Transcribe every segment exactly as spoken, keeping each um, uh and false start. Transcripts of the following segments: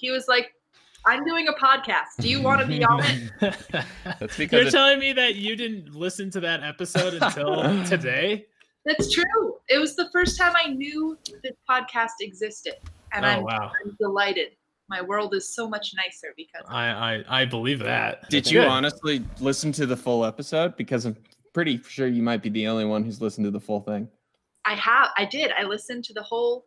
He was like, I'm doing a podcast. Do you want to be on it? That's because You're it... telling me that you didn't listen to that episode until today? That's true. It was the first time I knew this podcast existed. And oh, I'm, wow. I'm delighted. My world is so much nicer because of I, I I believe that. Did That's you good. honestly listen to the full episode? Because I'm pretty sure you might be the only one who's listened to the full thing. I have. I did. I listened to the whole.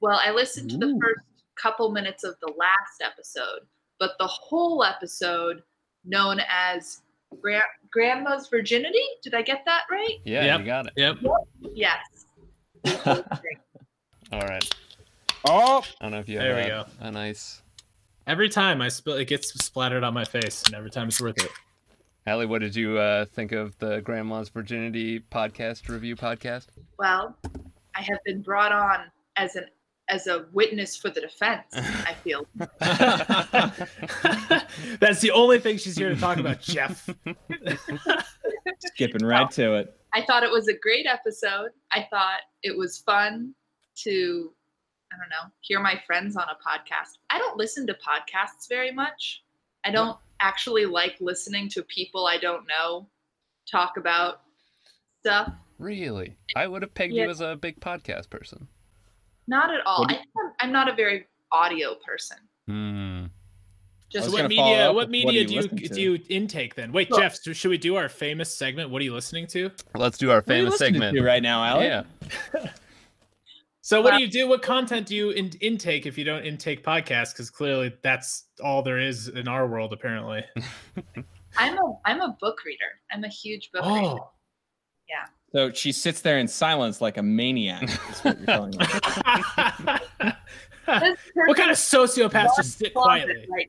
Well, I listened to Ooh. the first couple minutes of the last episode, but the whole episode, known as Gra- Grandma's Virginity. Did I get that right? Yeah, yep. you got it. Yep. Yes. All right. Oh, I don't know if you have there we a, go. a nice. Every time I spill, it gets splattered on my face, and every time it's worth it. Allie, what did you uh, think of the Grandma's Virginity podcast review podcast? Well, I have been brought on as an as a witness for the defense. I feel that's the only thing she's here to talk about, Jeff. Skipping right well, to it. I thought it was a great episode. I thought it was fun to. I don't know, hear my friends on a podcast. I don't listen to podcasts very much. I don't actually like listening to people I don't know talk about stuff. Really? I would have pegged yeah. you as a big podcast person. Not at all. I think I'm, I'm not a very audio person. Hmm. Just what media, what media what do, you do, you, do you intake then? Wait, Look, Jeff, so should we do our famous segment? What are you listening to? Let's do our famous segment right now, Allie. Yeah. So what do you do? What content do you in- intake if you don't intake podcasts? Because clearly that's all there is in our world, apparently. I'm a I'm a book reader. I'm a huge book oh. reader. Yeah. So she sits there in silence like a maniac. Is what you're telling me. What kind of sociopaths just sit quietly right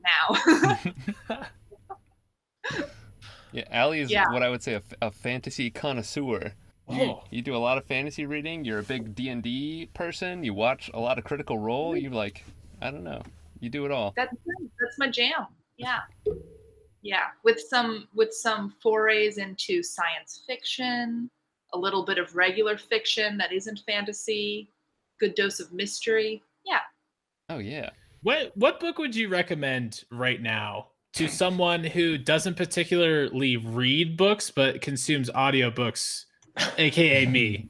now? Yeah, Allie is yeah. what I would say a, a fantasy connoisseur. You, you do a lot of fantasy reading. You're a big D and D person. You watch a lot of Critical Role. You like, I don't know. You do it all. That's that's my jam. Yeah, yeah. With some with some forays into science fiction, a little bit of regular fiction that isn't fantasy. Good dose of mystery. Yeah. Oh yeah. What what book would you recommend right now to someone who doesn't particularly read books but consumes audiobooks? A K A me.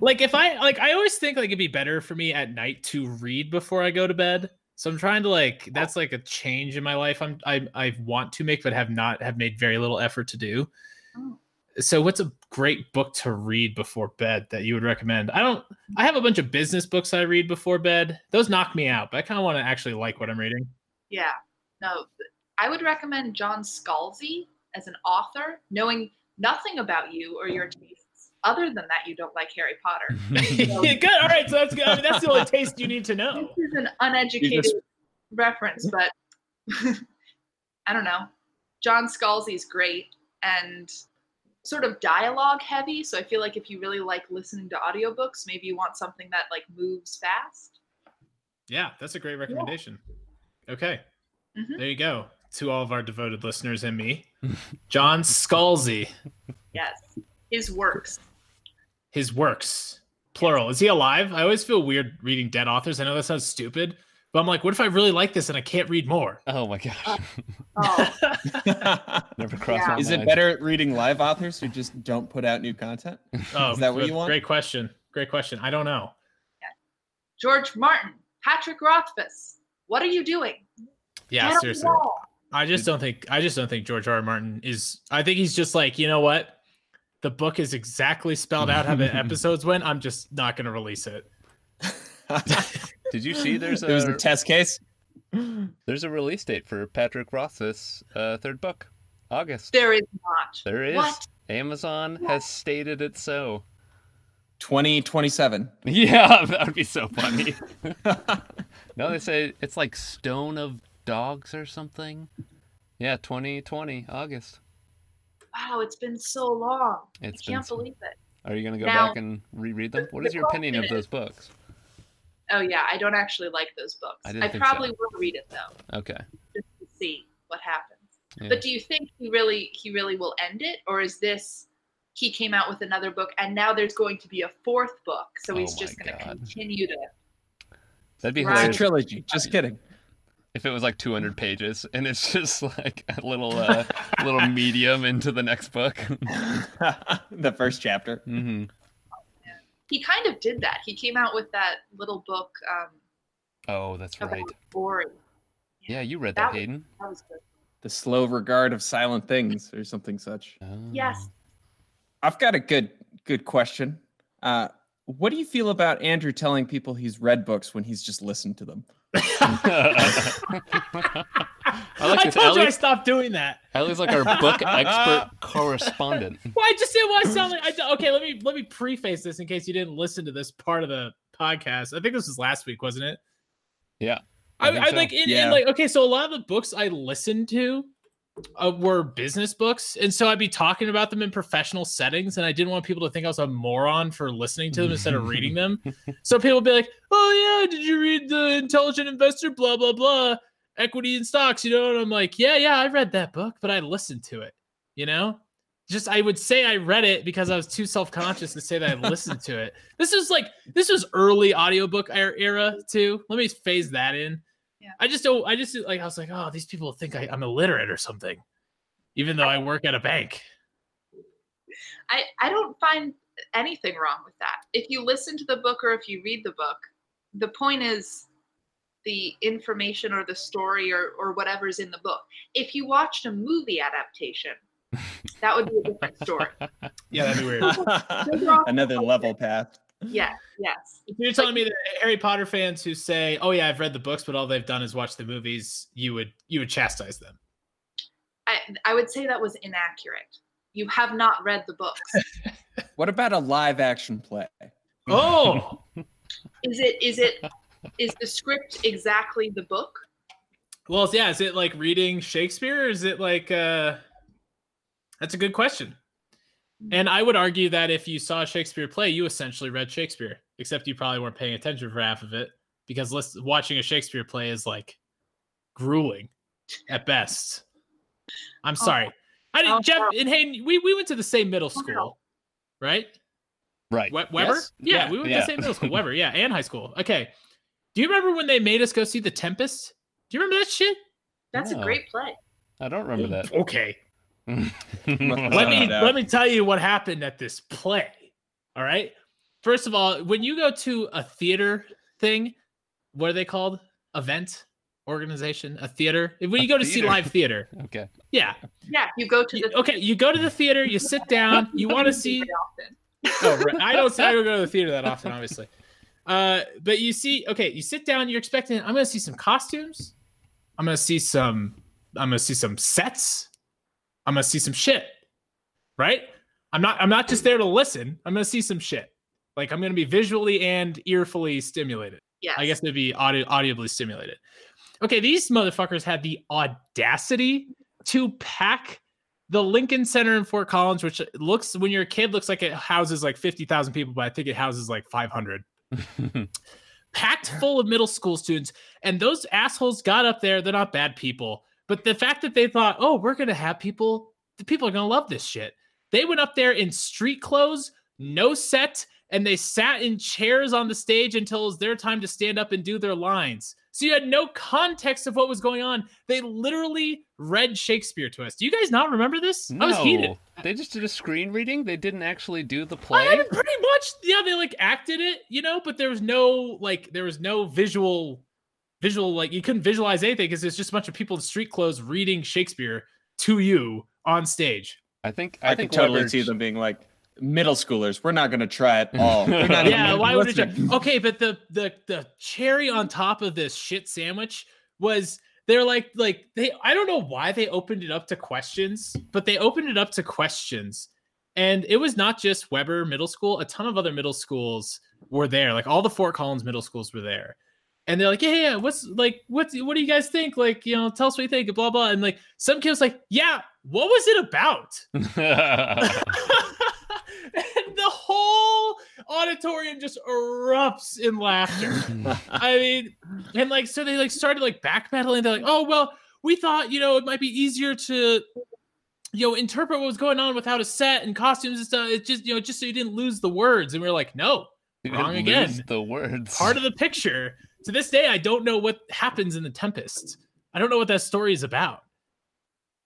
Like if I like, I always think like it'd be better for me at night to read before I go to bed. So I'm trying to like that's like a change in my life. I'm I I want to make, but have not have made very little effort to do. Oh. So what's a great book to read before bed that you would recommend? I don't. I have a bunch of business books I read before bed. Those knock me out, but I kind of want to actually like what I'm reading. Yeah. No, I would recommend John Scalzi as an author, knowing nothing about you or your tastes other than that you don't like Harry Potter. So, good. All right. So that's good. I mean, that's the only taste you need to know. This is an uneducated just... reference, but I don't know. John Scalzi's great and sort of dialogue heavy. So I feel like if you really like listening to audiobooks, maybe you want something that like moves fast. Yeah, that's a great recommendation. Yeah. Okay. Mm-hmm. There you go. To all of our devoted listeners and me, John Scalzi. Yes, his works. His works, plural. Is he alive? I always feel weird reading dead authors. I know that sounds stupid, but I'm like, what if I really like this and I can't read more? Oh my gosh. Uh, oh. Never crossed yeah. my Is mind. It better at reading live authors who just don't put out new content? Oh, is that what you want? Great question. Great question. I don't know. Yeah. George Martin, Patrick Rothfuss, what are you doing? Yeah, Get seriously. I just don't think I just don't think George R. R. Martin is. I think he's just like, you know what, the book is exactly spelled out how the episodes went. I'm just not going to release it. Did you see? There's a there was a test case. There's a release date for Patrick Rothfuss' uh, third book, August. There is not. There is. What? Amazon what? has stated it so. twenty twenty-seven. Yeah, that would be so funny. No, they say it's like Stone of Dogs or something. Yeah, twenty twenty, August. Wow, it's been so long. It's I can't believe so... it. Are you going to go now, back and reread them? What is your opinion of those books? Oh, yeah, I don't actually like those books. I, I probably so. will read it, though. Okay. Just to see what happens. Yeah. But do you think he really he really will end it? Or is this, he came out with another book, and now there's going to be a fourth book, so he's oh just going to continue to... That'd be hilarious. It's a trilogy. Just kidding. if it was like two hundred pages, and it's just like a little uh, little medium into the next book. The first chapter. Mm-hmm. He kind of did that. He came out with that little book. Um, oh, that's right. Boring. Yeah, yeah, you read that, that Hayden. Was, that was good. The Slow Regard of Silent Things, or something such. Oh. Yes. I've got a good good question. Uh, what do you feel about Andrew telling people he's read books when he's just listened to them? I, like I told Ellie, you I stopped doing that. Ellie's like our book expert correspondent. Well, I just didn't want to sound like I, okay. Let me let me preface this in case you didn't listen to this part of the podcast. I think this was last week, wasn't it? Yeah, I, I, I so. like in, yeah. in like okay. So a lot of the books I listened to uh, were business books, and so I'd be talking about them in professional settings, and I didn't want people to think I was a moron for listening to them instead of reading them. So people would be like, "Oh yeah, did you read The Intelligent Investor? Blah blah blah, equity and stocks." You know, and I'm like, "Yeah, yeah, I read that book, but I listened to it." You know, just I would say I read it because I was too self-conscious to say that I listened to it. This is like this was early audiobook era too. Let me phase that in. Yeah. I just don't. I just like. I was like, oh, these people think I, I'm illiterate or something, even though I, I work at a bank. I I don't find anything wrong with that. If you listen to the book or if you read the book, the point is the information or the story or or whatever's in the book. If you watched a movie adaptation, that would be a different story. Yeah, that'd be weird. Another level path. Yeah, yes. If you're telling me that Harry Potter fans who say, "Oh yeah, I've read the books, but all they've done is watch the movies," you would you would chastise them. I I would say that was inaccurate. You have not read the books. What about a live action play? Oh. Is it is it is the script exactly the book? Well, yeah, is it like reading Shakespeare or is it like uh that's a good question. And I would argue that if you saw Shakespeare play, you essentially read Shakespeare, except you probably weren't paying attention for half of it because listen, watching a Shakespeare play is like grueling at best. I'm sorry. Oh. I didn't, oh, Jeff oh. and Hayden, we, we went to the same middle school, right? Right. We- Weber? Yes. Yeah, yeah, we went yeah. to the same middle school, Weber, yeah, and high school. Okay. Do you remember when they made us go see The Tempest? Do you remember that shit? That's no. a great play. I don't remember that. Okay. let me let me tell you what happened at this play. All right. First of all, when you go to a theater thing, what are they called? Event organization, a theater. When you go to see live theater. Okay. Yeah. Yeah. You go to the theater. Okay. You go to the theater. You sit down. You want to see. Oh, right. I don't. I don't go to the theater that often, obviously. Uh, but you see. Okay. You sit down. You're expecting. I'm going to see some costumes. I'm going to see some. I'm going to see some sets. I'm going to see some shit, right? I'm not I'm not just there to listen. I'm going to see some shit. Like, I'm going to be visually and earfully stimulated. Yes. I guess they'd be audi- audibly stimulated. Okay, these motherfuckers had the audacity to pack the Lincoln Center in Fort Collins, which looks, when you're a kid, looks like it houses like fifty thousand people, but I think it houses like five hundred. Packed full of middle school students. And those assholes got up there. They're not bad people. But the fact that they thought, oh, we're going to have people, the people are going to love this shit. They went up there in street clothes, no set, and they sat in chairs on the stage until it was their time to stand up and do their lines. So you had no context of what was going on. They literally read Shakespeare to us. Do you guys not remember this? No, I was heated. They just did a screen reading. They didn't actually do the play. I mean, pretty much. Yeah, they like acted it, you know, but there was no like, there was no visual Visual, like you couldn't visualize anything because it's just a bunch of people in street clothes reading Shakespeare to you on stage. I think I, I think can totally Weber... see them being like middle schoolers. We're not going to try it all. We're not yeah, even why would you? Okay, but the the the cherry on top of this shit sandwich was they're like like they I don't know why they opened it up to questions, but they opened it up to questions, and it was not just Weber Middle School. A ton of other middle schools were there. Like all the Fort Collins middle schools were there. And they're like, yeah, yeah, what's like, what's, what do you guys think? Like, you know, tell us what you think, blah, blah. And like, some kid was like, yeah, what was it about? And the whole auditorium just erupts in laughter. I mean, and like, so they like started like backpedaling. They're like, oh, well, we thought, you know, it might be easier to, you know, interpret what was going on without a set and costumes and stuff. It's just, you know, just so you didn't lose the words. And we were like, no, you wrong again. The words. Part of the picture. To this day, I don't know what happens in The Tempest. I don't know what that story is about.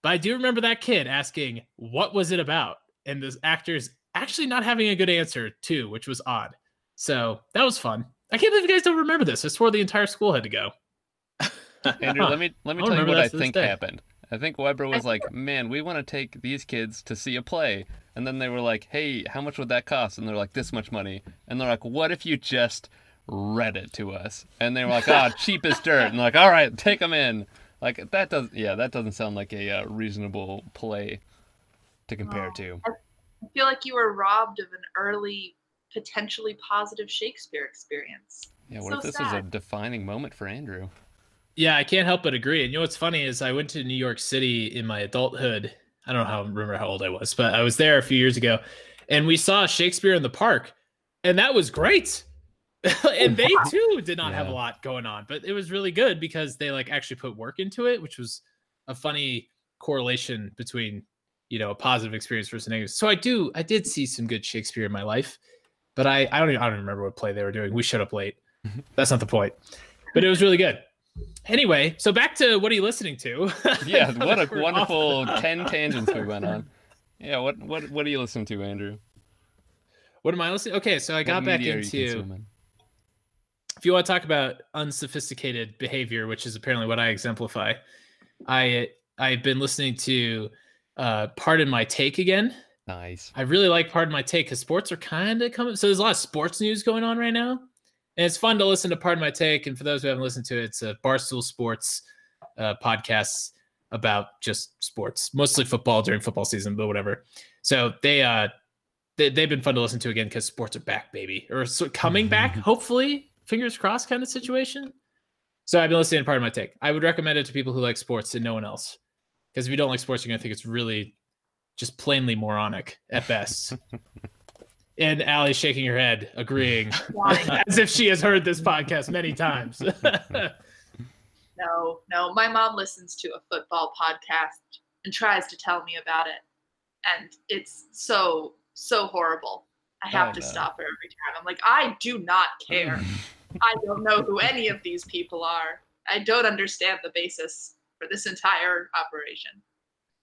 But I do remember that kid asking, what was it about? And the actors actually not having a good answer, too, which was odd. So that was fun. I can't believe you guys don't remember this. I swore the entire school had to go. Andrew, let me let me tell you what I think happened. I think Weber was like, man, we want to take these kids to see a play. And then they were like, hey, how much would that cost? And they're like, this much money. And they're like, what if you just read it to us? And they were like, oh, cheap as dirt. And like, all right, take them in. Like, that doesn't, yeah, that doesn't sound like a uh, reasonable play to compare oh, to. I feel like you were robbed of an early, potentially positive Shakespeare experience. Yeah, what so if this sad. is a defining moment for Andrew? Yeah, I can't help but agree. And you know what's funny is I went to New York City in my adulthood. I don't know how remember how old I was, but I was there a few years ago, and we saw Shakespeare in the Park, and that was great. And they too did not yeah. have a lot going on, but it was really good because they like actually put work into it, which was a funny correlation between, you know, a positive experience versus negative. So I do, I did see some good Shakespeare in my life, but I, I don't even, I don't remember what play they were doing. We showed up late. That's not the point, but it was really good. Anyway, so back to what are you listening to? Yeah, what a wonderful ten tangents we went on. Yeah, what what what are you listening to, Andrew? What am I listening? Okay, so I got back into. If you want to talk about unsophisticated behavior, which is apparently what I exemplify, I I've been listening to uh, Pardon My Take again. Nice. I really like Pardon My Take because sports are kind of coming. So there's a lot of sports news going on right now. And it's fun to listen to Pardon My Take. And for those who haven't listened to it, it's a Barstool Sports uh, podcast about just sports, mostly football during football season, but whatever. So they, uh, they, they've been fun to listen to again because sports are back, baby. Or so coming back, hopefully, fingers crossed kind of situation. So I've been listening to Pardon My Take. I would recommend it to people who like sports and no one else. Because if you don't like sports, you're going to think it's really just plainly moronic at best. And Allie's shaking her head, agreeing, as if she has heard this podcast many times. No, no. My mom listens to a football podcast and tries to tell me about it. And it's so, so horrible. I have oh, to no. stop her every time. I'm like, I do not care. I don't know who any of these people are. I don't understand the basis for this entire operation.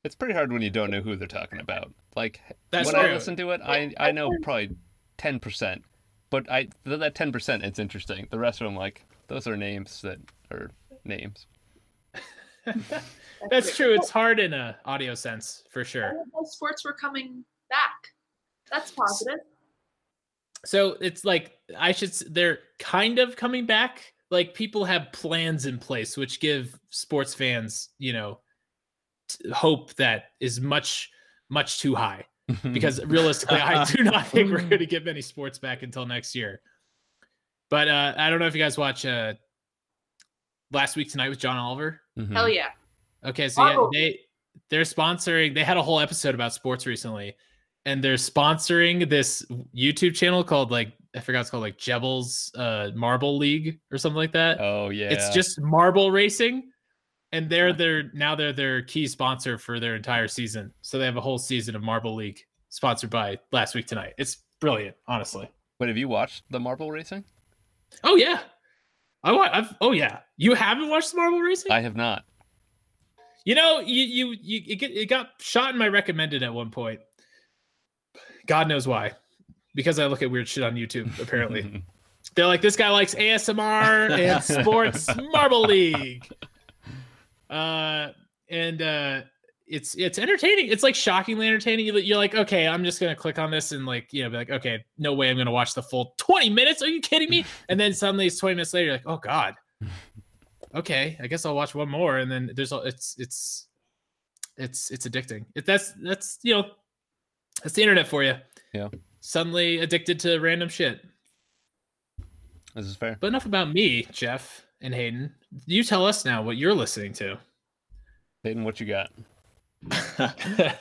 It's pretty hard when you don't know who they're talking about. Like, That's when true. I listen to it, I, I know probably ten percent. But I that ten percent, it's interesting. The rest of them, like, those are names that are names. That's true. It's hard in a audio sense, for sure. I didn't know sports were coming back. That's positive. So it's like, I should, they're kind of coming back. Like, people have plans in place, which give sports fans, you know, hope that is much much too high, because realistically I do not think we're going to get many sports back until next year. But uh I don't know if you guys watch uh Last Week Tonight with John Oliver. Mm-hmm. Hell yeah. Okay, so yeah, oh. they they're sponsoring, they had a whole episode about sports recently, and they're sponsoring this YouTube channel called, like, I forgot it's called like Jelle's uh Marble League or something like that. Oh yeah, it's just marble racing. And they're their now they're their key sponsor for their entire season. So they have a whole season of Marble League sponsored by Last Week Tonight. It's brilliant, honestly. But have you watched the marble racing? Oh yeah, I watch. I've, oh yeah, you haven't watched the marble racing? I have not. You know, you you you it, get, it got shot in my recommended at one point. God knows why, because I look at weird shit on YouTube. Apparently, they're like, this guy likes A S M R and sports marble league. Uh, and, uh, it's, it's entertaining. It's like shockingly entertaining. You're like, okay, I'm just going to click on this and, like, you know, be like, okay, no way I'm going to watch the full twenty minutes. Are you kidding me? And then suddenly it's twenty minutes later. You're like, oh God, okay, I guess I'll watch one more. And then there's all, it's, it's, it's, it's addicting. It, that's, that's, you know, that's the internet for you. Yeah. Suddenly addicted to random shit. This is fair. But enough about me, Jeff. And Hayden, you tell us now what you're listening to. Hayden, what you got?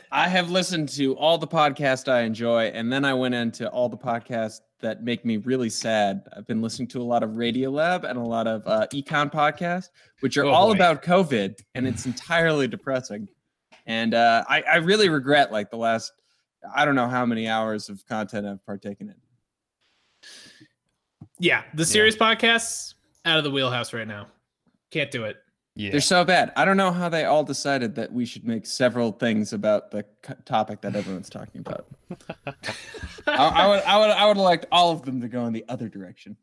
I have listened to all the podcasts I enjoy, and then I went into all the podcasts that make me really sad. I've been listening to a lot of Radiolab and a lot of uh, econ podcasts, which are oh, all boy. about COVID, and it's entirely depressing. And uh, I, I really regret, like, the last, I don't know how many hours of content I've partaken in. Yeah, the serious yeah. podcasts... out of the wheelhouse right now. Can't do it. Yeah. They're so bad. I don't know how they all decided that we should make several things about the c- topic that everyone's talking about. I, I would, I would, I would have liked all of them to go in the other direction.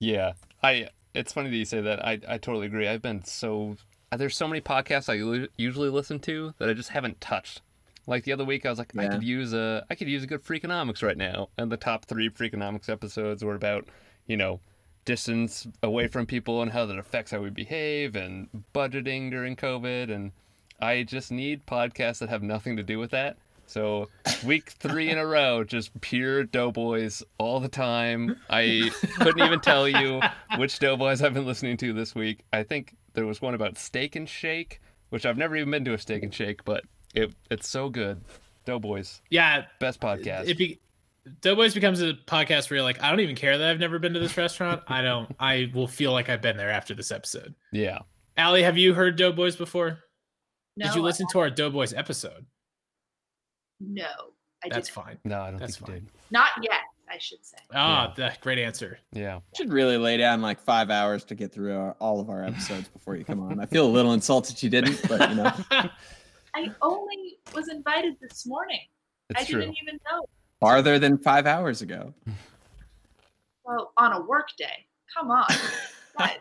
Yeah, I. It's funny that you say that. I, I totally agree. I've been so. There's so many podcasts I l- usually listen to that I just haven't touched. Like the other week, I was like, yeah. I could use a, I could use a good Freakonomics right now. And the top three Freakonomics episodes were about, you know, distance away from people and how that affects how we behave and budgeting during COVID, and I just need podcasts that have nothing to do with that. So week three in a row, just pure Doughboys all the time. I couldn't even tell you which Doughboys I've been listening to this week. I think there was one about Steak and Shake, which I've never even been to a Steak and Shake, but it it's so good. Doughboys, yeah, best podcast. If you Doughboys becomes a podcast where you're like, I don't even care that I've never been to this restaurant. I don't. I will feel like I've been there after this episode. Yeah. Allie, have you heard Doughboys before? No. Did you listen to our Doughboys episode? No, I That's didn't. fine. No, I don't That's think fine. you did. Not yet, I should say. Oh, yeah. the, great answer. Yeah. You should really lay down like five hours to get through our, all of our episodes before you come on. I feel a little insulted you didn't, but you know. I only was invited this morning. It's I true. didn't even know. Farther than five hours ago. Well, on a work day. Come on. What?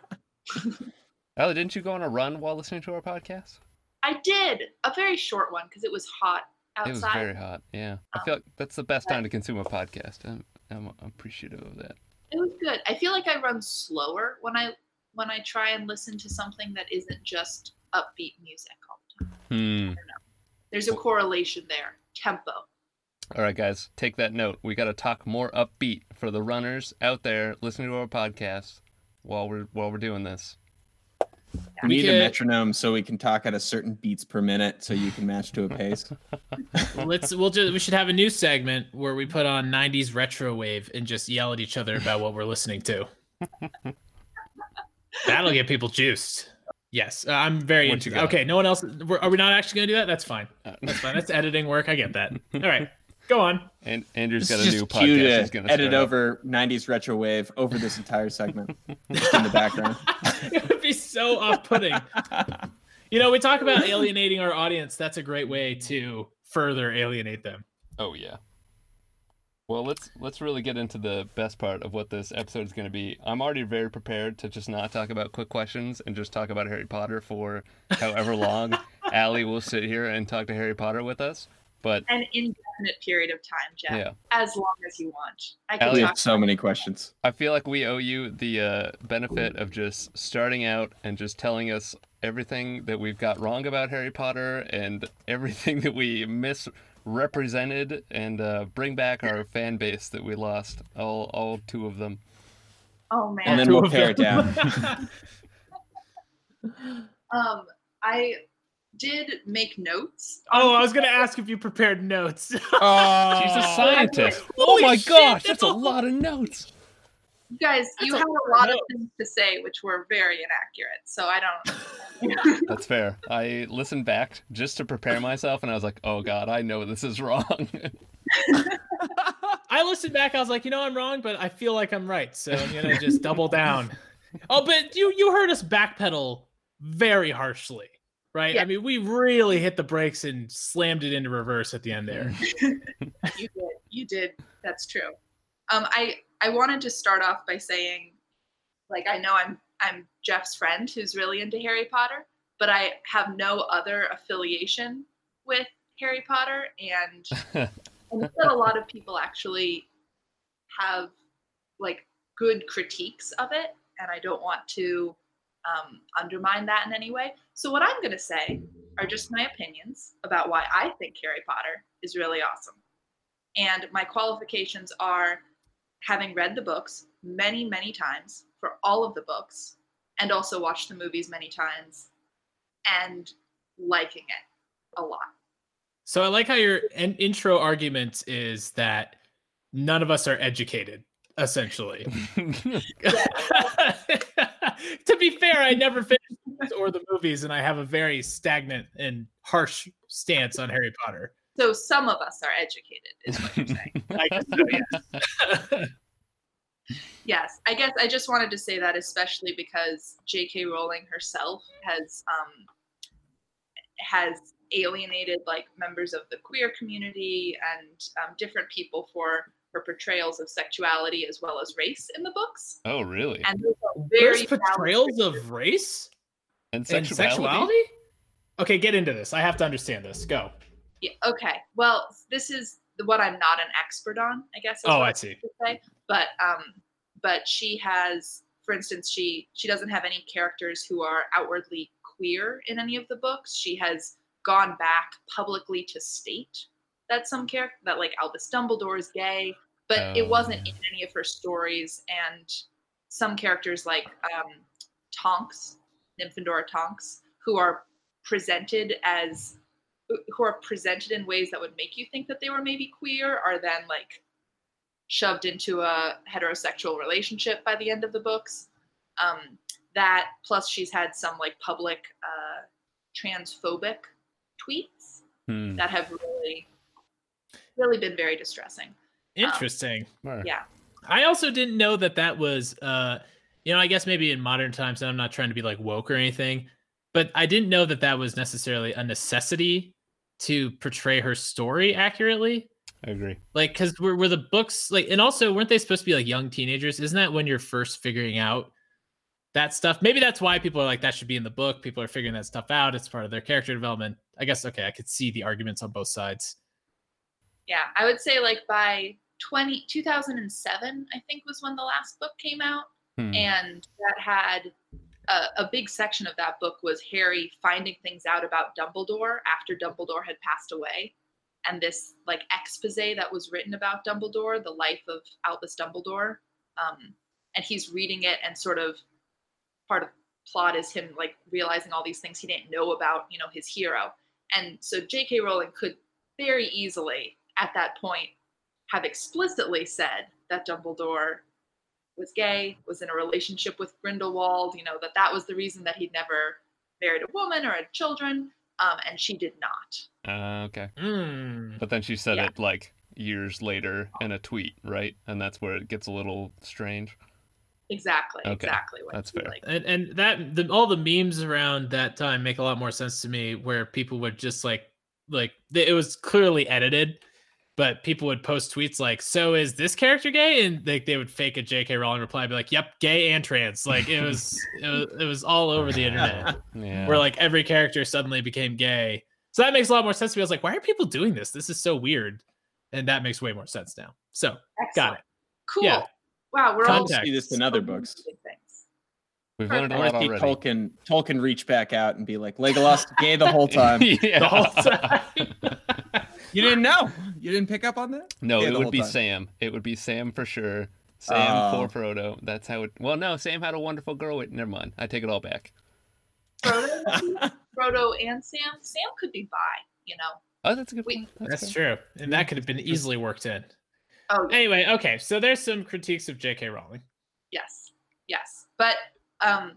Ellie, didn't you go on a run while listening to our podcast? I did. A very short one because it was hot outside. It was very hot, yeah. Um, I feel like that's the best time to consume a podcast. I'm, I'm appreciative of that. It was good. I feel like I run slower when I when I try and listen to something that isn't just upbeat music all the time. Hmm. I don't know. There's a correlation there. Tempo. All right, guys, take that note. We got to talk more upbeat for the runners out there listening to our podcast while we're while we're doing this. We, we need could... a metronome so we can talk at a certain beats per minute, so you can match to a pace. Let's we'll do. We should have a new segment where we put on nineties retro wave and just yell at each other about what we're listening to. That'll get people juiced. Yes, uh, I'm very into that. Okay, no one else. Are we not actually going to do that? That's fine. That's fine. That's editing work. I get that. All right. Go on. And Andrew's got a new podcast. He's gonna edit over nineties retro wave over this entire segment just in the background. It would be so off-putting. You know, we talk about alienating our audience. That's a great way to further alienate them. Oh yeah. Well, let's let's really get into the best part of what this episode is going to be. I'm already very prepared to just not talk about quick questions and just talk about Harry Potter for however long Allie will sit here and talk to Harry Potter with us. But an indefinite period of time, Jeff. Yeah. As long as you want. I can Allie, talk so many questions. I feel like we owe you the uh, benefit of just starting out and just telling us everything that we've got wrong about Harry Potter and everything that we misrepresented, and uh, bring back our fan base that we lost. All, all two of them. Oh man! And then we'll tear it down. um, I. did make notes. Oh, I was going to ask if you prepared notes. Oh, she's a scientist. Oh my shit, gosh, that's a lot of notes. You guys, that's you a had a lot note. of things to say which were very inaccurate, so I don't... That's fair. I listened back just to prepare myself, and I was like, oh god, I know this is wrong. I listened back, I was like, you know, I'm wrong, but I feel like I'm right, so I'm going to just double down. Oh, but you, you heard us backpedal very harshly. Right? Yeah. I mean, we really hit the brakes and slammed it into reverse at the end there. you did. You did. That's true. Um, I, I wanted to start off by saying, like, I know I'm I'm Jeff's friend who's really into Harry Potter, but I have no other affiliation with Harry Potter. And I think that a lot of people actually have, like, good critiques of it, and I don't want to Um, undermine that in any way. So what I'm going to say are just my opinions about why I think Harry Potter is really awesome. And my qualifications are having read the books many, many times for all of the books, and also watched the movies many times and liking it a lot. So I like how your in- intro argument is that none of us are educated, essentially. To be fair, I never finished or the movies, and I have a very stagnant and harsh stance on Harry Potter. So some of us are educated, is what you're saying. I guess so, yes. Yes, I guess I just wanted to say that, especially because J K. Rowling herself has um, has alienated like members of the queer community and um, different people for her portrayals of sexuality as well as race in the books. Oh, really? And those are very There's portrayals of race and sexuality? and sexuality. Okay, get into this. I have to understand this. Go. Yeah. Okay. Well, this is what I'm not an expert on, I guess. Oh, I see. Say. But um, but she has, for instance, she she doesn't have any characters who are outwardly queer in any of the books. She has gone back publicly to state that some character, that like Albus Dumbledore is gay, but oh, it wasn't yeah. in any of her stories. And some characters like um, Tonks, Nymphadora Tonks, who are presented as who are presented in ways that would make you think that they were maybe queer, are then like shoved into a heterosexual relationship by the end of the books. Um, that plus she's had some like public uh, transphobic tweets hmm. that have really, really been very distressing. Interesting. Um, yeah. I also didn't know that that was, uh, you know, I guess maybe in modern times, and I'm not trying to be like woke or anything, but I didn't know that that was necessarily a necessity to portray her story accurately. I agree. Like, because were, were the books like, and also weren't they supposed to be like young teenagers? Isn't that when you're first figuring out that stuff? Maybe that's why people are like, that should be in the book. People are figuring that stuff out. It's part of their character development. I guess, okay, I could see the arguments on both sides. Yeah, I would say like by twenty, two thousand seven, I think was when the last book came out. Hmm. And that had... Uh, a big section of that book was Harry finding things out about Dumbledore after Dumbledore had passed away. And this like expose that was written about Dumbledore, the life of Albus Dumbledore. Um, and he's reading it, and sort of part of the plot is him like realizing all these things he didn't know about, you know, his hero. And so J K. Rowling could very easily at that point have explicitly said that Dumbledore was gay, was in a relationship with Grindelwald, you know, that that was the reason that he'd never married a woman or had children, um, and she did not. Uh, okay. Mm. But then she said yeah. it, like, years later in a tweet, right? And that's where it gets a little strange. Exactly, okay. exactly. That's fair. Like. And and that the, all the memes around that time make a lot more sense to me, where people would just, like, like it was clearly edited, but people would post tweets like, so is this character gay? And they, they would fake a J K. Rowling reply and be like, yep, gay and trans. Like, it was it was, it was all over the internet. Yeah. Where, like, every character suddenly became gay. So that makes a lot more sense to me. I was like, why are people doing this? This is so weird. And that makes way more sense now. So, Excellent. got it. Cool. Yeah. Wow, we're all see this in other books. We've learned a lot already. I want to see Tolkien, Tolkien reach back out and be like, Legolas gay the whole time. yeah. The whole time. You didn't know? You didn't pick up on that? No, yeah, it would be time. Sam. It would be Sam for sure. Sam uh, for Frodo. That's how it... Well, no, Sam had a wonderful girl. Wait, never mind. I take it all back. Frodo, Frodo and Sam? Sam could be bi, you know? Oh, that's a good point. That's, that's true. And that could have been easily worked in. Oh. Anyway, okay. So there's some critiques of J K. Rowling. Yes. Yes. But um,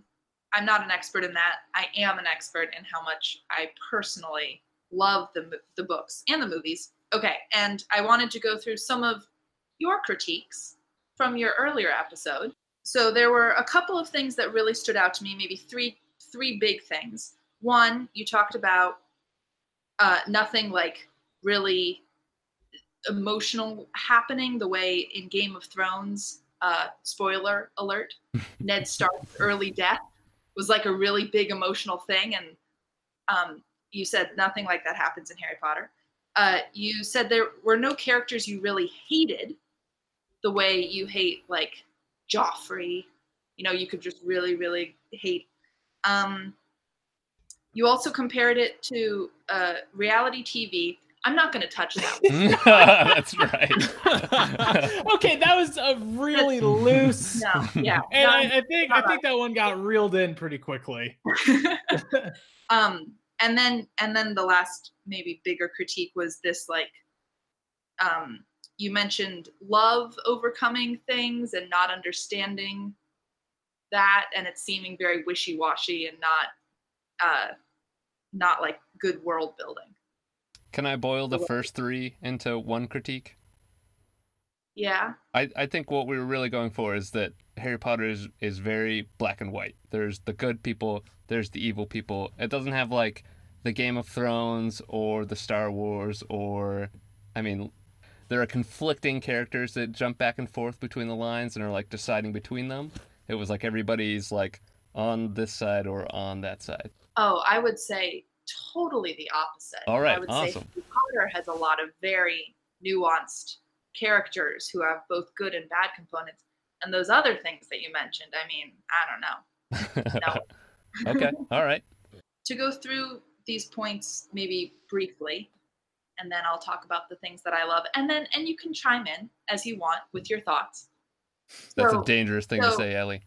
I'm not an expert in that. I am an expert in how much I personally... love the the books and the movies. Okay, and I wanted to go through some of your critiques from your earlier episode. So there were a couple of things that really stood out to me, maybe three three big things. One, you talked about uh, nothing like really emotional happening the way in Game of Thrones, uh, spoiler alert, Ned Stark's early death was like a really big emotional thing, and um, you said nothing like that happens in Harry Potter. Uh, you said there were no characters you really hated the way you hate, like, Joffrey. You know, you could just really, really hate. Um, you also compared it to uh, reality T V. I'm not going to touch that one. That's right. Okay, that was a really loose... No, yeah. And no, I, I think I think that one got reeled in pretty quickly. um. And then, and then the last maybe bigger critique was this, like, um, you mentioned love overcoming things and not understanding that, and it's seeming very wishy-washy and not, uh, not like good world building. Can I boil the first three into one critique? Yeah. I, I think what we were really going for is that Harry Potter is, is very black and white. There's the good people, there's the evil people. It doesn't have, like, the Game of Thrones or the Star Wars or, I mean, there are conflicting characters that jump back and forth between the lines and are, like, deciding between them. It was like everybody's, like, on this side or on that side. Oh, I would say totally the opposite. All right, I would awesome. say Harry Potter has a lot of very nuanced characters who have both good and bad components, and those other things that you mentioned, I mean, I don't know. No. Okay, all right. To go through these points maybe briefly, and then I'll talk about the things that I love, and then and you can chime in as you want with your thoughts. That's so, a dangerous thing so, to say, Ellie.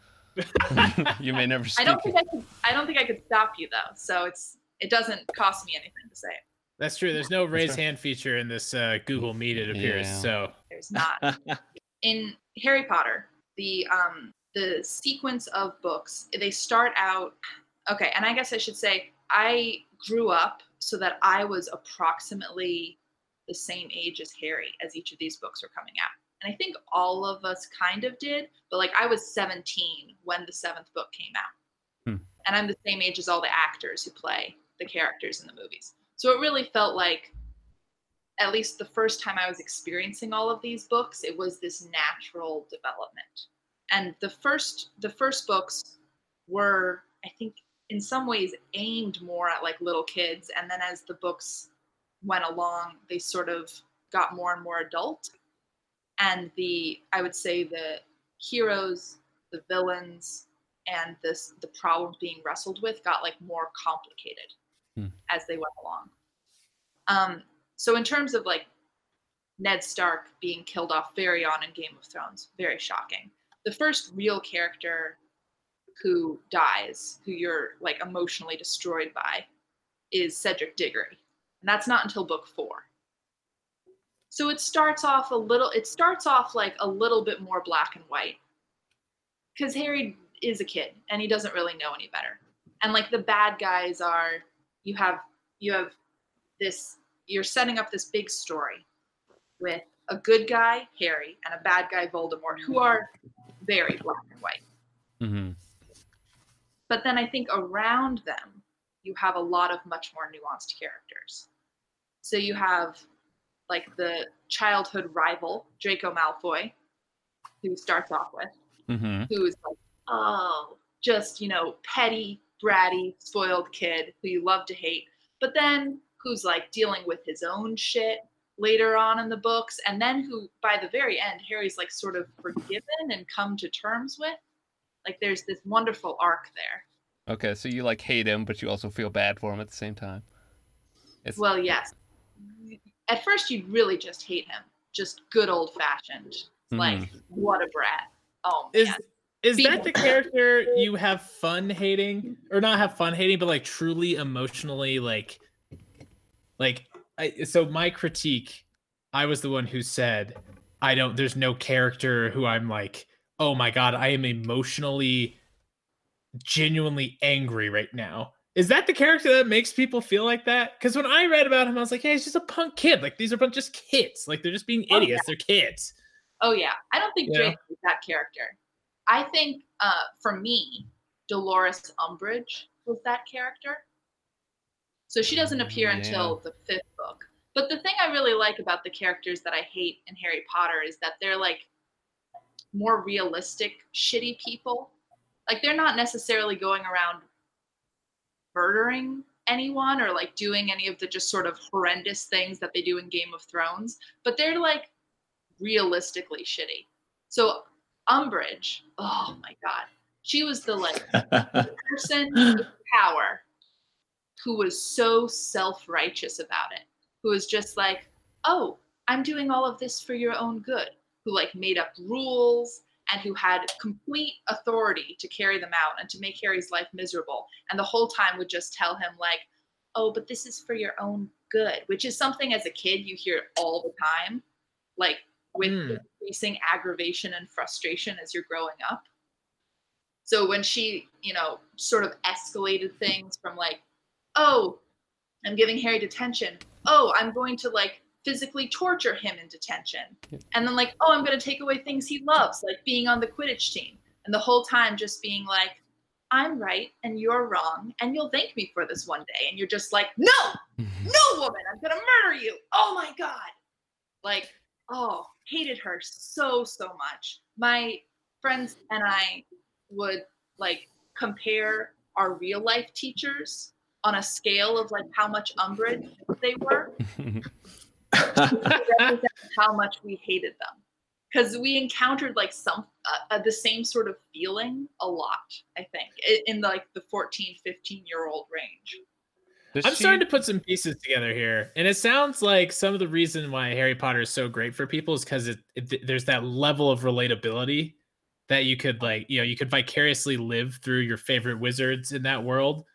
You may never speak. I don't think I could. I don't think I could stop you though, so it's it doesn't cost me anything to say it. That's true. There's no raise hand feature in this uh, Google Meet, it appears. Yeah. So there's not. In Harry Potter, the um, the sequence of books, they start out. Okay, and I guess I should say I grew up so that I was approximately the same age as Harry as each of these books were coming out, and I think all of us kind of did. But like I was seventeen when the seventh book came out, hmm. and I'm the same age as all the actors who play the characters in the movies. So it really felt like, at least the first time I was experiencing all of these books, it was this natural development. And the first the first books were, I think, in some ways aimed more at like little kids. And then as the books went along, they sort of got more and more adult. And the, I would say the heroes, the villains, and this the problems being wrestled with got like more complicated as they went along. Um, so in terms of like Ned Stark being killed off very on in Game of Thrones, very shocking. The first real character who dies, who you're like emotionally destroyed by, is Cedric Diggory. And that's not until book four. So it starts off a little, it starts off like a little bit more black and white. Because Harry is a kid and he doesn't really know any better. And like the bad guys are You have you have this, you're setting up this big story with a good guy, Harry, and a bad guy, Voldemort, who are very black and white. Mm-hmm. But then I think around them, you have a lot of much more nuanced characters. So you have like the childhood rival, Draco Malfoy, who starts off with, mm-hmm. who is like, oh, just, you know, petty, bratty, spoiled kid who you love to hate, but then who's like dealing with his own shit later on in the books, and then who by the very end Harry's like sort of forgiven and come to terms with. Like there's this wonderful arc there. Okay, so you like hate him, but you also feel bad for him at the same time. It's... Well, yes. At first you'd really just hate him. Just good old-fashioned. Mm-hmm. Like, what a brat. Oh, man. Is... Is that the character you have fun hating, or not have fun hating, but like truly emotionally like, like, I, so my critique, I was the one who said, I don't, there's no character who I'm like, oh my God, I am emotionally, genuinely angry right now. Is that the character that makes people feel like that? Because when I read about him, I was like, hey, he's just a punk kid. Like these are a bunch of kids. Like they're just being oh, idiots. Yeah. They're kids. Oh yeah. I don't think Drake is that character. I think, uh, for me, Dolores Umbridge was that character. So she doesn't appear yeah. until the fifth book. But the thing I really like about the characters that I hate in Harry Potter is that they're, like, more realistic, shitty people. Like, they're not necessarily going around murdering anyone or, like, doing any of the just sort of horrendous things that they do in Game of Thrones. But they're, like, realistically shitty. So... Umbridge, oh my God, she was the like person with power who was so self-righteous about it, who was just like, oh, I'm doing all of this for your own good, who like made up rules and who had complete authority to carry them out and to make Harry's life miserable, and the whole time would just tell him like, oh, but this is for your own good, which is something as a kid you hear all the time, like with mm. increasing aggravation and frustration as you're growing up. So when she, you know, sort of escalated things from like, oh, I'm giving Harry detention. Oh, I'm going to like physically torture him in detention. And then like, oh, I'm going to take away things he loves, like being on the Quidditch team. And the whole time just being like, I'm right and you're wrong and you'll thank me for this one day. And you're just like, no, no woman, I'm going to murder you. Oh my God. Like, oh, hated her so, so much. My friends and I would like compare our real life teachers on a scale of like how much Umbridge they were. How much we hated them. Because we encountered like some uh, uh, the same sort of feeling a lot, I think, in, in like the fourteen, fifteen year old range. Does I'm she... starting to put some pieces together here, and it sounds like some of the reason why Harry Potter is so great for people is because it, it there's that level of relatability that you could like, you know, you could vicariously live through your favorite wizards in that world,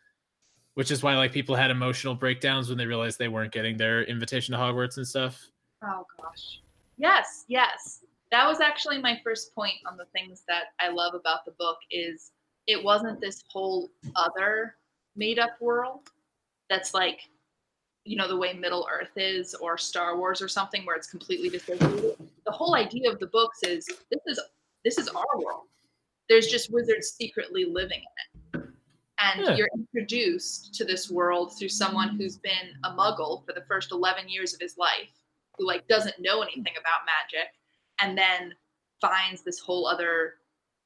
which is why like people had emotional breakdowns when they realized they weren't getting their invitation to Hogwarts and stuff. Oh gosh, yes, yes. That was actually my first point on the things that I love about the book is it wasn't this whole other made up world that's like, you know, the way Middle Earth is or Star Wars or something where it's completely disaggregated. The whole idea of the books is this is this is our world. There's just wizards secretly living in it. And yeah. You're introduced to this world through someone who's been a muggle for the first eleven years of his life, who like doesn't know anything about magic. And then finds this whole other,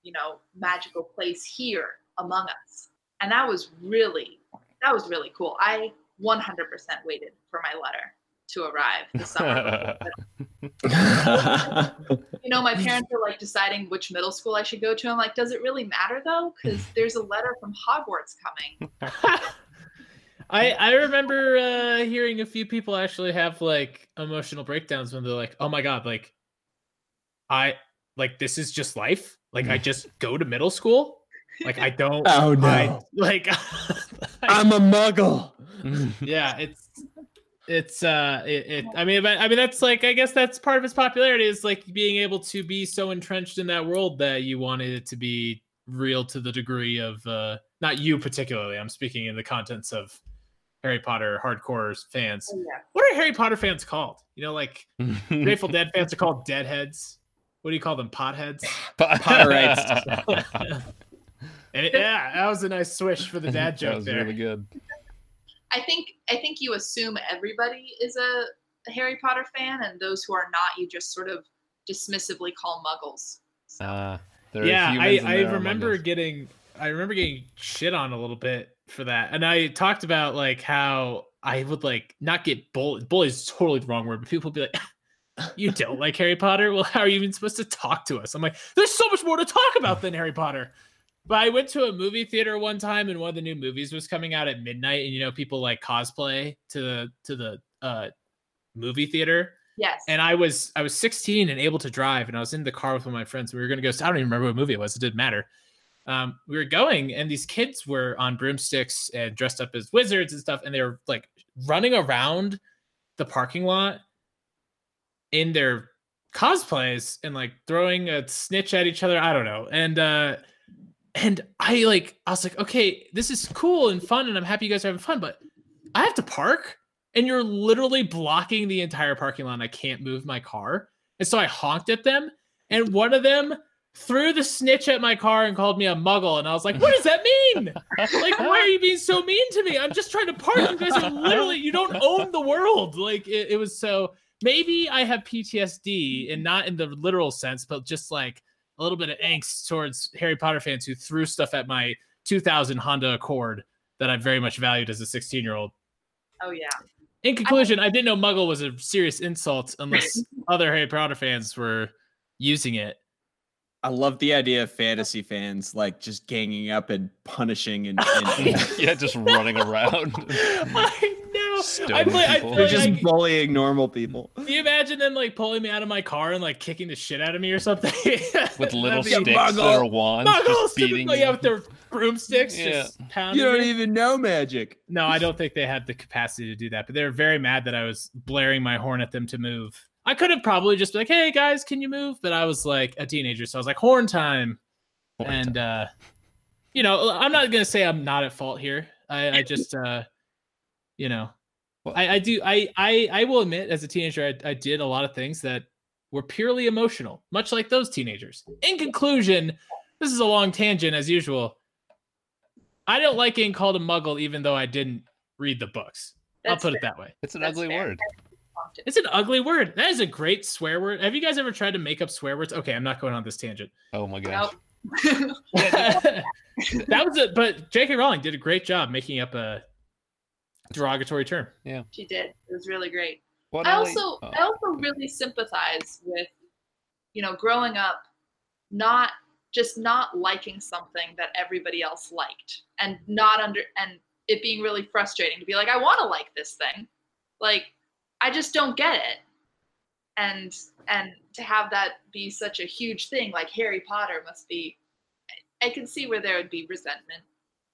you know, magical place here among us. And that was really, that was really cool. I one hundred percent waited for my letter to arrive this summer. You know, my parents were like deciding which middle school I should go to. I'm like, does it really matter though? Because there's a letter from Hogwarts coming. I, I remember uh, hearing a few people actually have like emotional breakdowns when they're like, oh my God, like, I like this is just life. Like I just go to middle school. Like I don't. Oh no! I, like I'm a muggle. Yeah, it's it's uh it. it I mean, I, I mean that's like I guess that's part of its popularity is like being able to be so entrenched in that world that you wanted it to be real to the degree of uh, not you particularly. I'm speaking in the contents of Harry Potter hardcore fans. Oh, yeah. What are Harry Potter fans called? You know, like Grateful Dead fans are called deadheads. What do you call them? Potheads? Potterites. And it, yeah, that was a nice swish for the dad joke that was there. Really good. I think I think you assume everybody is a, a Harry Potter fan, and those who are not, you just sort of dismissively call muggles. So. Uh, yeah, I, I remember getting I remember getting shit on a little bit for that, and I talked about like how I would like not get bullied. Bullied is totally the wrong word, but people would be like. You don't like Harry Potter? Well, how are you even supposed to talk to us? I'm like, there's so much more to talk about than Harry Potter. But I went to a movie theater one time and one of the new movies was coming out at midnight. And, you know, people like cosplay to the, to the uh, movie theater. Yes. And I was, I was sixteen and able to drive. And I was in the car with one of my friends. We were going to go. I don't even remember what movie it was. It didn't matter. Um, we were going and these kids were on broomsticks and dressed up as wizards and stuff. And they were like running around the parking lot in their cosplays and like throwing a snitch at each other. I don't know. And, uh, and I like, I was like, okay, this is cool and fun. And I'm happy you guys are having fun, but I have to park and you're literally blocking the entire parking lot. And I can't move my car. And so I honked at them. And one of them threw the snitch at my car and called me a muggle. And I was like, what does that mean? Like, why are you being so mean to me? I'm just trying to park. You guys are literally, you don't own the world. Like it, it was so, maybe I have P T S D and not in the literal sense, but just like a little bit of angst towards Harry Potter fans who threw stuff at my two thousand Honda Accord that I very much valued as a sixteen year old. Oh yeah. In conclusion, I, I didn't know muggle was a serious insult unless other Harry Potter fans were using it. I love the idea of fantasy fans like just ganging up and punishing and, and yeah, just running around. I know. I play, I play, They're just like, bullying normal people. Can you imagine them like pulling me out of my car and like kicking the shit out of me or something? With little sticks muggle, or wands, muggles, just beating you. Out with their broomsticks, yeah. Just pounding. You don't me. Even know magic. No, I don't think they had the capacity to do that, but they were very mad that I was blaring my horn at them to move. I could have probably just been like, hey, guys, can you move? But I was like a teenager, so I was like, horn time. Horn and, time. Uh, you know, I'm not going to say I'm not at fault here. I, I just, uh, you know, Well, I, I do. I, I I will admit, as a teenager, I, I did a lot of things that were purely emotional, much like those teenagers. In conclusion, this is a long tangent as usual. I don't like being called a muggle, even though I didn't read the books. That's I'll put fair. It that way. It's an That's ugly fair. Word. It's an ugly word. That is a great swear word. Have you guys ever tried to make up swear words? Okay, I'm not going on this tangent. Oh my gosh. Nope. that was it. But J K Rowling did a great job making up a derogatory term. Yeah, she did. It was really great. What I also, oh. I also really sympathize with, you know, growing up, not just not liking something that everybody else liked, and not under, and it being really frustrating to be like, I want to like this thing, like. I just don't get it. And and to have that be such a huge thing, like Harry Potter must be, I, I can see where there would be resentment.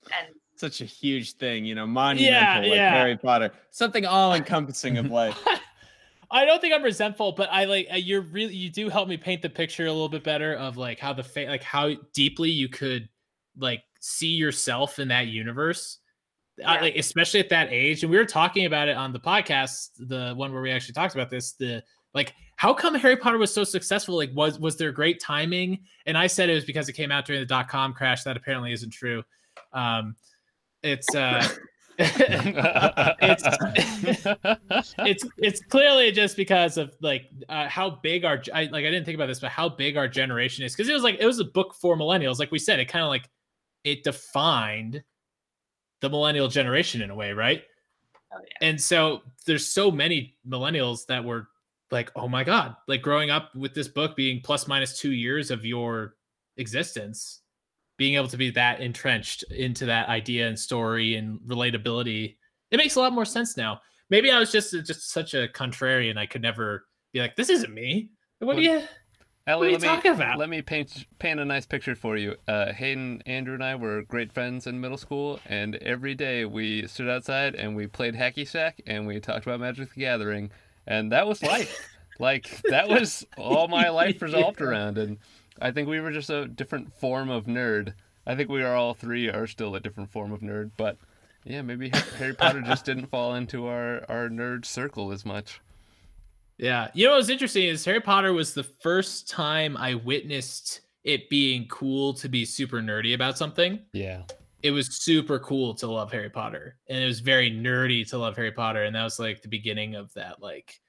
And such a huge thing, you know, monumental, yeah, like yeah. Harry Potter, something all encompassing of life. I don't think I'm resentful, but I like, you're really, you do help me paint the picture a little bit better of like how the, fa- like how deeply you could like see yourself in that universe. Yeah. I, like, especially at that age, and we were talking about it on the podcast, the one where we actually talked about this, the like how come Harry Potter was so successful, like was was there great timing? And I said it was because it came out during the dot-com crash. That apparently isn't true. um it's uh it's, it's it's clearly just because of like uh, how big our I, like I didn't think about this, but how big our generation is, because it was like it was a book for millennials, like we said. It kind of like it defined the millennial generation in a way, right? Oh, yeah. And so there's so many millennials that were like, oh my God, like growing up with this book being plus minus two years of your existence, being able to be that entrenched into that idea and story and relatability. It makes a lot more sense now. Maybe I was just, just such a contrarian. I could never be like, this isn't me. What do you... Ellie, what are you let, me, talking about? let me paint paint a nice picture for you. Uh, Hayden, Andrew, and I were great friends in middle school, and every day we stood outside and we played Hacky Sack and we talked about Magic the Gathering, and that was life. Like, that was all my life resolved around, and I think we were just a different form of nerd. I think we are all three are still a different form of nerd, but yeah, maybe Harry Potter just didn't fall into our, our nerd circle as much. Yeah. You know what was interesting is Harry Potter was the first time I witnessed it being cool to be super nerdy about something. Yeah. It was super cool to love Harry Potter, and it was very nerdy to love Harry Potter. And that was like the beginning of that, like,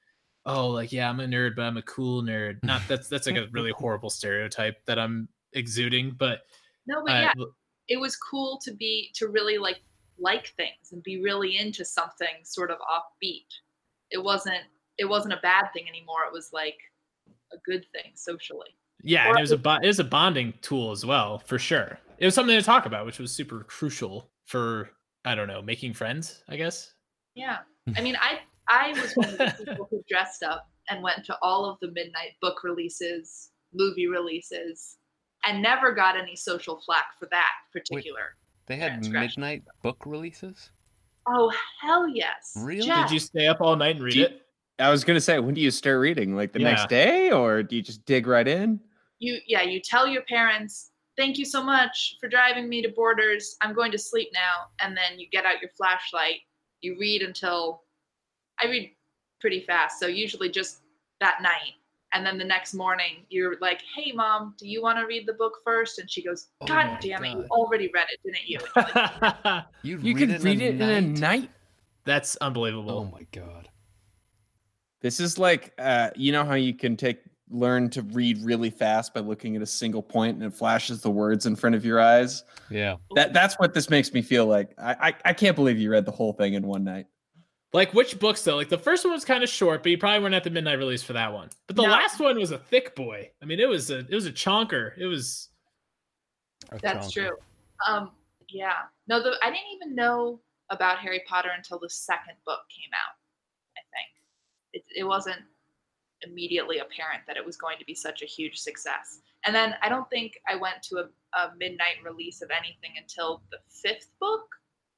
oh, like, yeah, I'm a nerd, but I'm a cool nerd. Not that's, that's like a really horrible stereotype that I'm exuding, but. No, but yeah, uh, it was cool to be, to really like, like things and be really into something sort of offbeat. It wasn't. It wasn't a bad thing anymore. It was like a good thing socially. Yeah, or and it was a bo- it was a bonding tool as well, for sure. It was something to talk about, which was super crucial for, I don't know, making friends, I guess. Yeah, I mean, I I was one of the people who dressed up and went to all of the midnight book releases, movie releases, and never got any social flack for that particular. Wait, they had midnight book releases? Oh hell yes! Really? Jeff. Did you stay up all night and read Did- it? I was gonna say, when do you start reading? Like the yeah. next day, or do you just dig right in? You yeah, you tell your parents, "Thank you so much for driving me to Borders. I'm going to sleep now." And then you get out your flashlight. You read until I read pretty fast, so usually just that night. And then the next morning, you're like, "Hey, Mom, do you want to read the book first?" And she goes, "God oh damn God. it, you already read it, didn't you?" Like, you you read could read it night. in a night. That's unbelievable. Oh my God. This is like, uh, you know how you can take learn to read really fast by looking at a single point and it flashes the words in front of your eyes? Yeah. That That's what this makes me feel like. I, I, I can't believe you read the whole thing in one night. Like, which books, though? Like, the first one was kind of short, but you probably weren't at the midnight release for that one. But the no. last one was a thick boy. I mean, it was a, it was a chonker. It was... A That's chonker. true. Um, yeah. No, the, I didn't even know about Harry Potter until the second book came out, I think. It, it wasn't immediately apparent that it was going to be such a huge success. And then I don't think I went to a, a midnight release of anything until the fifth book,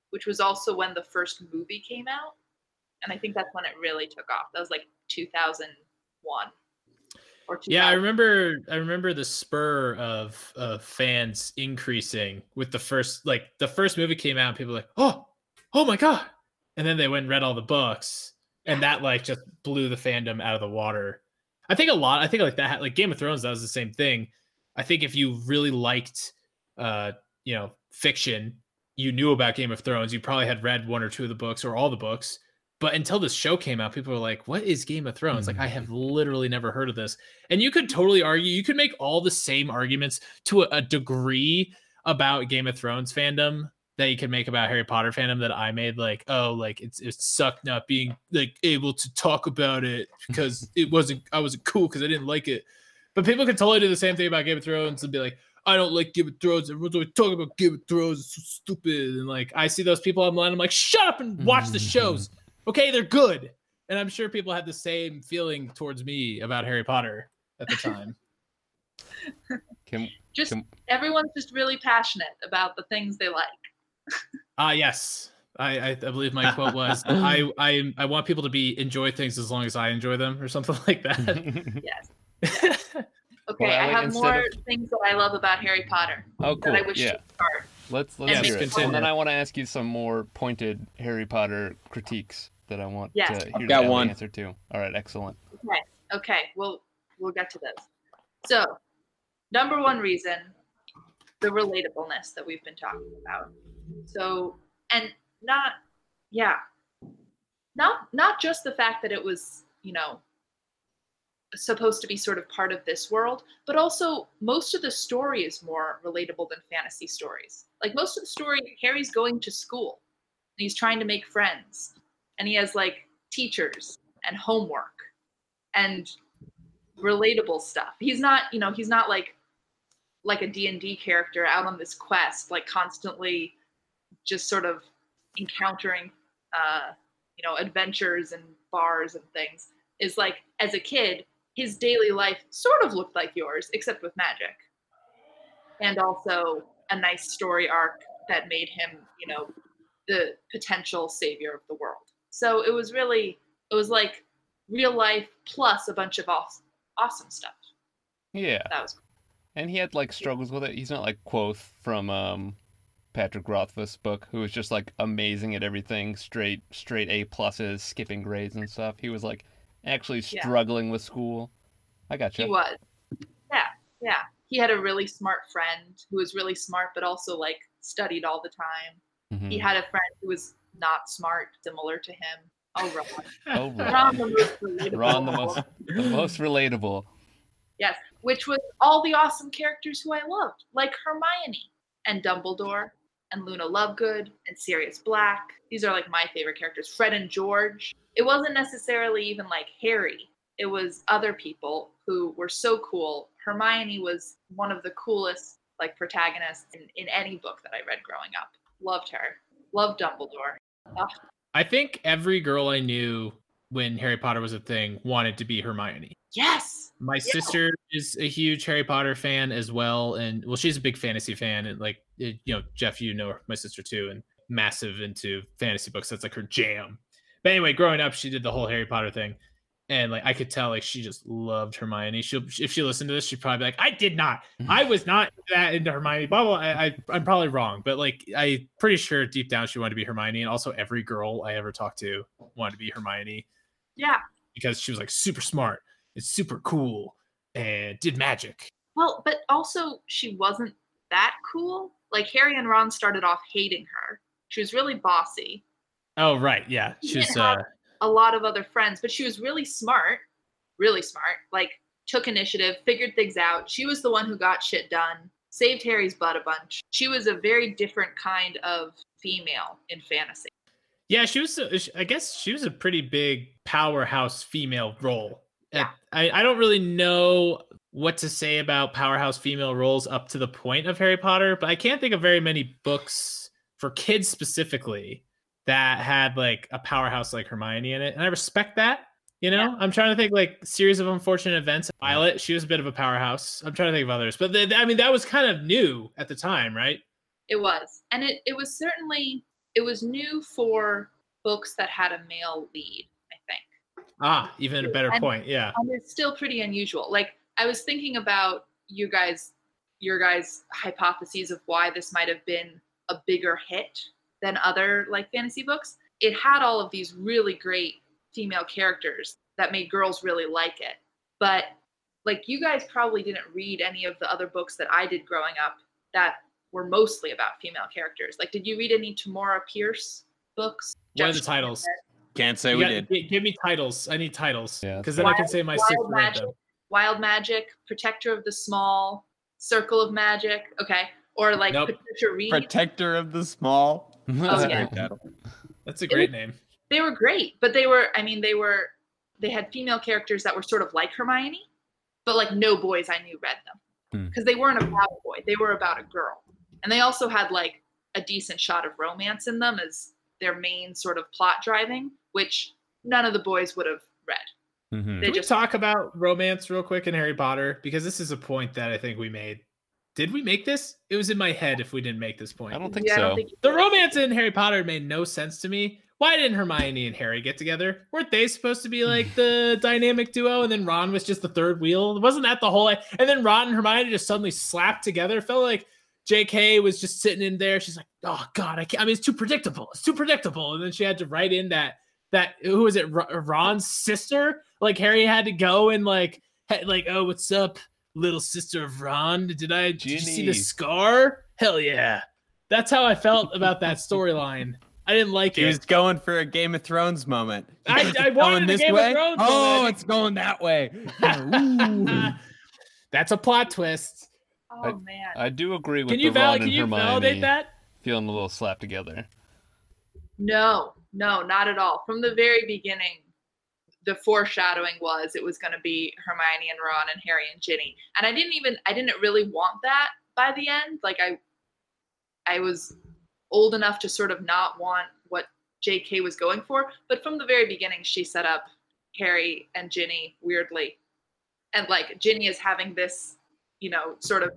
which was also when the first movie came out. And I think that's when it really took off. That was like two thousand one or two thousand. Yeah, I remember I remember the spur of, of fans increasing with the first, like the first movie came out and people were like, oh, oh my God. And then they went and read all the books, and that like just blew the fandom out of the water. I think a lot. I think like that, like Game of Thrones, that was the same thing. I think if you really liked, uh, you know, fiction, you knew about Game of Thrones. You probably had read one or two of the books or all the books. But until this show came out, people were like, what is Game of Thrones? Mm-hmm. Like, I have literally never heard of this. And you could totally argue, you could make all the same arguments to a, a degree about Game of Thrones fandom that you could make about Harry Potter fandom that I made. Like, oh, like it's it sucked not being like able to talk about it because it wasn't, I wasn't cool because I didn't like it. But people could totally do the same thing about Game of Thrones and be like, I don't like Game of Thrones. Everyone's always talking about Game of Thrones. It's so stupid. And like, I see those people online. I'm like, shut up and watch mm-hmm. the shows. Okay, they're good. And I'm sure people had the same feeling towards me about Harry Potter at the time. Can, just can... everyone's just really passionate about the things they like. Ah, uh, yes. I, I I believe my quote was, I, I I want people to be enjoy things as long as I enjoy them, or something like that. Yes. Okay, well, I, I like have more of... things that I love about Harry Potter oh, cool. that I wish yeah. to start. Let's let's yes, hear it. And then I want to ask you some more pointed Harry Potter critiques that I want yes. to hear got one. Answer to. All right, excellent. Okay, okay, we'll we'll get to those. So, number one reason, the relatableness that we've been talking about. So, and not, yeah, not not just the fact that it was, you know, supposed to be sort of part of this world, but also most of the story is more relatable than fantasy stories. Like most of the story, Harry's going to school and he's trying to make friends and he has like teachers and homework and relatable stuff. He's not, you know, he's not like like a D and D character out on this quest, like constantly just sort of encountering, uh, you know, adventures and bars and things. Is like, as a kid, his daily life sort of looked like yours, except with magic. And also a nice story arc that made him, you know, the potential savior of the world. So it was really, it was like real life plus a bunch of awesome, awesome stuff. Yeah. That was cool. And he had like struggles with it. He's not like Quoth from um, Patrick Rothfuss' book, who was just like amazing at everything, straight, straight A pluses, skipping grades and stuff. He was like, actually struggling yeah. with school. I got you. He was. Yeah, yeah. He had a really smart friend who was really smart, but also like studied all the time. Mm-hmm. He had a friend who was not smart, similar to him. Oh, Ron. Oh, Ron. Ron the most relatable. Ron the most, the most relatable. Yes, which was all the awesome characters who I loved, like Hermione and Dumbledore and Luna Lovegood and Sirius Black. These are like my favorite characters. Fred and George. It wasn't necessarily even like Harry. It was other people who were so cool. Hermione was one of the coolest like protagonists in, in any book that I read growing up. Loved her. Loved Dumbledore. Ugh. I think every girl I knew when Harry Potter was a thing wanted to be Hermione. Yes. My yeah. sister is a huge Harry Potter fan as well, and well, she's a big fantasy fan, and like it, you know, Jeff, you know her, my sister too, and massive into fantasy books. That's like her jam. But anyway, growing up, she did the whole Harry Potter thing. And like I could tell like she just loved Hermione. She'll if she listened to this, she'd probably be like, I did not. I was not that into Hermione. Blah blah. I, I I'm probably wrong, but like I pretty sure deep down she wanted to be Hermione. And also every girl I ever talked to wanted to be Hermione. Yeah. Because she was like super smart and super cool and did magic. Well, but also she wasn't that cool. Like Harry and Ron started off hating her. She was really bossy. Oh, right. Yeah. She was, uh... a lot of other friends, but she was really smart, really smart, like took initiative, figured things out. She was the one who got shit done, saved Harry's butt a bunch. She was a very different kind of female in fantasy. Yeah, she was, a, I guess she was a pretty big powerhouse female role. Yeah. I, I don't really know what to say about powerhouse female roles up to the point of Harry Potter, but I can't think of very many books for kids specifically that had like a powerhouse like Hermione in it. And I respect that, you know? Yeah. I'm trying to think like Series of Unfortunate Events. Violet, she was a bit of a powerhouse. I'm trying to think of others. But the, the, I mean, that was kind of new at the time, right? It was. And it, it was certainly, it was new for books that had a male lead, I think. Ah, even a better and, point, yeah. And it's still pretty unusual. Like I was thinking about you guys, your guys' hypotheses of why this might have been a bigger hit than other like fantasy books. it had all of these really great female characters that made girls really like it. But like, you guys probably didn't read any of the other books that I did growing up that were mostly about female characters. Like, did you read any Tamora Pierce books? What are the titles? Can't say we did. Give me titles. I need titles. Because yeah. then I can say my sixth read them. Wild Magic, Protector of the Small, Circle of Magic. Okay. Or like nope. Patricia Reed. Protector of the Small. That's oh, yeah. a great title. That's a great it, name. They were great, but they were, I mean, they were, they had female characters that were sort of like Hermione, but like no boys I knew read them. Because hmm. they weren't about a boy. They were about a girl. And they also had like a decent shot of romance in them as their main sort of plot driving, which none of the boys would have read. Mm-hmm. They Can just we talk about romance real quick in Harry Potter, because this is a point that I think we made. Did we make this? It was in my head if we didn't make this point. I don't think yeah, so. Don't think the romance in Harry Potter made no sense to me. Why didn't Hermione and Harry get together? Weren't they supposed to be like the dynamic duo? And then Ron was just the third wheel. Wasn't that the whole? And then Ron and Hermione just suddenly slapped together. It felt like J K was just sitting in there. She's like, oh God, I can't. I mean, it's too predictable. It's too predictable. And then she had to write in that, that who was it? R- Ron's sister? Like Harry had to go and like, ha- like, oh, what's up? Little sister of Ron. Did I did you see the scar? Hell yeah. That's how I felt about that storyline. I didn't like he it. He was going for a Game of Thrones moment. I, I wanted a Game way? Of Thrones oh, moment. Oh, it's going that way. That's a plot twist. Oh, I, man. I do agree with can the you val- Ron and Hermione. Can you validate that? Feeling a little slapped together. No, no, not at all. From the very beginning, the foreshadowing was it was going to be Hermione and Ron and Harry and Ginny. And I didn't even, I didn't really want that by the end. Like I, I was old enough to sort of not want what J K was going for. But from the very beginning, she set up Harry and Ginny weirdly. And like Ginny is having this, you know, sort of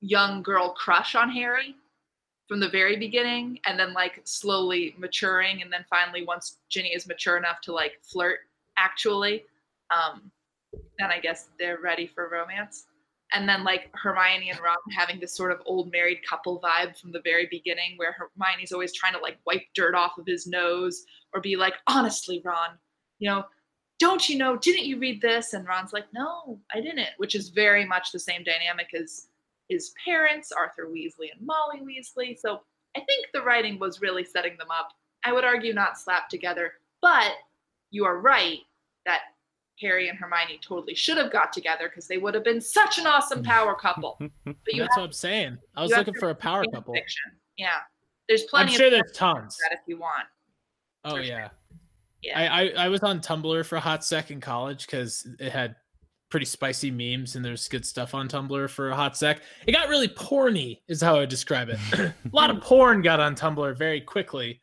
young girl crush on Harry from the very beginning, and then like slowly maturing, and then finally once Ginny is mature enough to like flirt actually, um, then I guess they're ready for romance. And then like Hermione and Ron having this sort of old married couple vibe from the very beginning, where Hermione's always trying to like wipe dirt off of his nose or be like, honestly, Ron, you know, don't you know, didn't you read this? And Ron's like, no, I didn't, which is very much the same dynamic as his parents, Arthur Weasley and Molly Weasley. So I think the writing was really setting them up. I would argue not slapped together, but you are right that Harry and Hermione totally should have got together because they would have been such an awesome power couple. But you That's have, what I'm saying. I was looking for a power couple. Fiction. Yeah. There's plenty I'm sure of there's tons. That if you want. Oh, yeah. Sure. Yeah. I, I, I was on Tumblr for a hot sec in college because it had pretty spicy memes and there's good stuff on Tumblr for a hot sec. It got really porny is how I would describe it. A lot of porn got on Tumblr very quickly.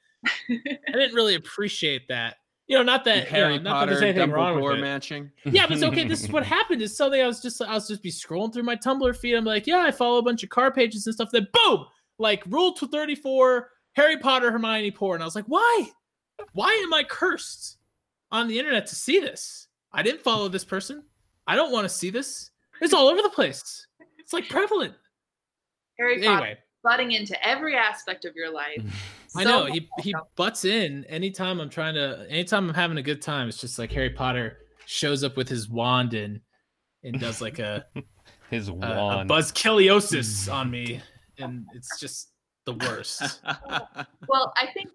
I didn't really appreciate that. You know, not that Harry you know, Potter, nothing anything wrong with it. Matching. Yeah, but it's okay. This is what happened. Is something I was just I was just be scrolling through my Tumblr feed. I'm like, yeah, I follow a bunch of car pages and stuff. Then boom, like rule thirty-four, Harry Potter, Hermione porn. I was like, why? Why am I cursed on the internet to see this? I didn't follow this person. I don't want to see this. It's all over the place. It's like prevalent. Harry Potter anyway. Butting into every aspect of your life. So I know he he butts in anytime I'm trying to. Anytime I'm having a good time, it's just like Harry Potter shows up with his wand and and does like a his wand a, a buzzkilliosis on me, and it's just the worst. Well, I think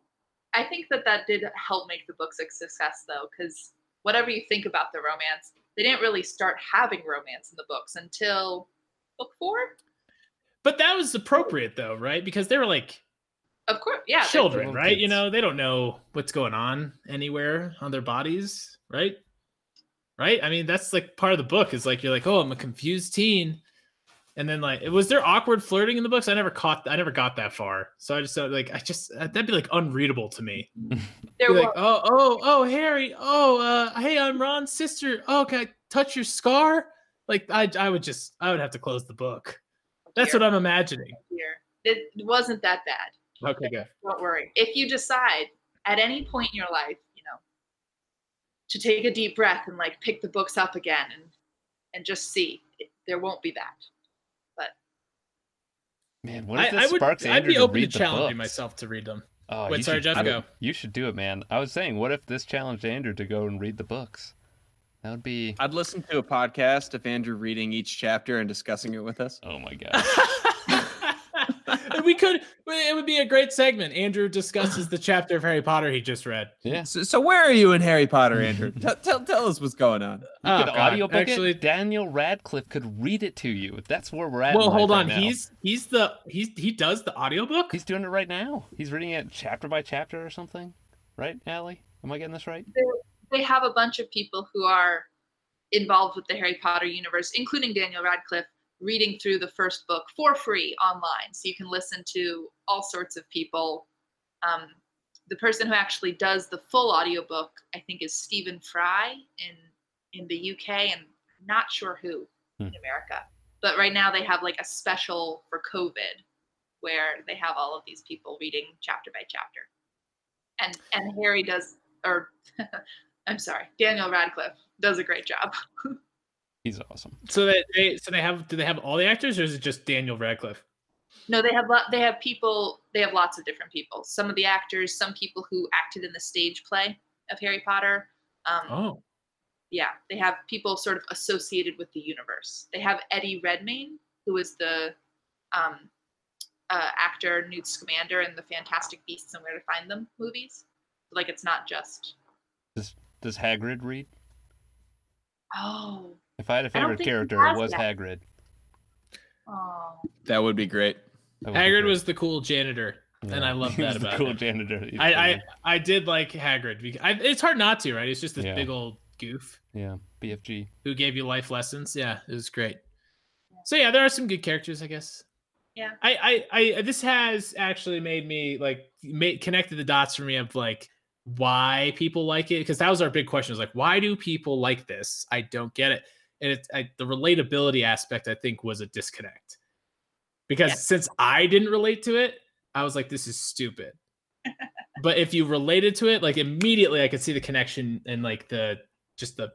I think that that did help make the books a success though, because whatever you think about the romance, they didn't really start having romance in the books until book four. But that was appropriate though, right? Because they were like, of course, yeah, children, right? Kids. You know, they don't know what's going on anywhere on their bodies, right? Right? I mean, that's like part of the book is like, you're like, oh, I'm a confused teen. And then like, was there awkward flirting in the books? I never caught, I never got that far. So I just like, I just, that'd be like unreadable to me. There was like, oh, oh, oh, Harry. Oh, uh, hey, I'm Ron's sister. Oh, can I touch your scar? Like I, I would just, I would have to close the book. That's here. What I'm imagining. Here. It wasn't that bad. Okay, good. Don't worry. If you decide at any point in your life, you know, to take a deep breath and like pick the books up again and, and just see, it, there won't be that. Man, what if I, this I would, sparks I'd Andrew be open to, to challenging myself to read them. Oh, Wait, sorry, should, Jeff, go. You should do it, man. I was saying, what if this challenged Andrew to go and read the books? That would be... I'd listen to a podcast of Andrew reading each chapter and discussing it with us. Oh, my God. We could... It would be a great segment. Andrew discusses the chapter of Harry Potter he just read. Yeah. So, so where are you in Harry Potter, Andrew? tell, tell tell us what's going on. You oh, could audiobook Actually, it. Daniel Radcliffe could read it to you. That's where we're at. Well, hold on. Right he's he's the he's he does the audiobook? He's doing it right now. He's reading it chapter by chapter or something. Right, Allie? Am I getting this right? They have a bunch of people who are involved with the Harry Potter universe, including Daniel Radcliffe, reading through the first book for free online. So you can listen to all sorts of people. Um, the person who actually does the full audiobook, I think, is Stephen Fry in, in the U K, and not sure who hmm. in America. But right now they have like a special for COVID where they have all of these people reading chapter by chapter. And, and Harry does, or I'm sorry, Daniel Radcliffe does a great job. He's awesome. So that they, so they have, do they have all the actors, or is it just Daniel Radcliffe? No, they have they have people. They have lots of different people. Some of the actors, some people who acted in the stage play of Harry Potter. Um, oh, yeah, they have people sort of associated with the universe. They have Eddie Redmayne, who is the um, uh, actor Newt Scamander in the Fantastic Beasts and Where to Find Them movies. Like, it's not just. Does Does Hagrid read? Oh. If I had a favorite character, it was that. Hagrid. Oh. That would be great. Would Hagrid be great. Was the cool janitor, yeah. And I love that about him. Cool janitor. I, I I did like Hagrid. Because I, it's hard not to, right? It's just this yeah. big old goof. Yeah, B F G. Who gave you life lessons. Yeah, it was great. So yeah, there are some good characters, I guess. Yeah. I I, I this has actually made me like made, connected the dots for me of like why people like it, because that was our big question. Is like, why do people like this? I don't get it. And it's I, the relatability aspect, I think, was a disconnect. Because yeah. since I didn't relate to it, I was like, this is stupid. But if you related to it, like immediately I could see the connection and like the, just the,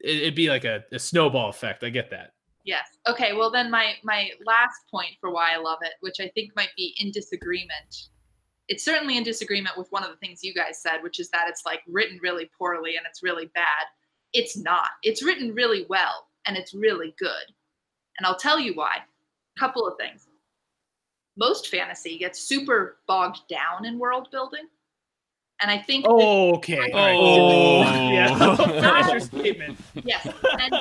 it, it'd be like a, a snowball effect. I get that. Yes. Okay. Well, then my, my last point for why I love it, which I think might be in disagreement. It's certainly in disagreement with one of the things you guys said, which is that it's like written really poorly and it's really bad. It's not. It's written really well, and it's really good. And I'll tell you why. A couple of things. Most fantasy gets super bogged down in world building. And I think... Oh, okay. Oh. Yeah. Finish your statement. Yes. And,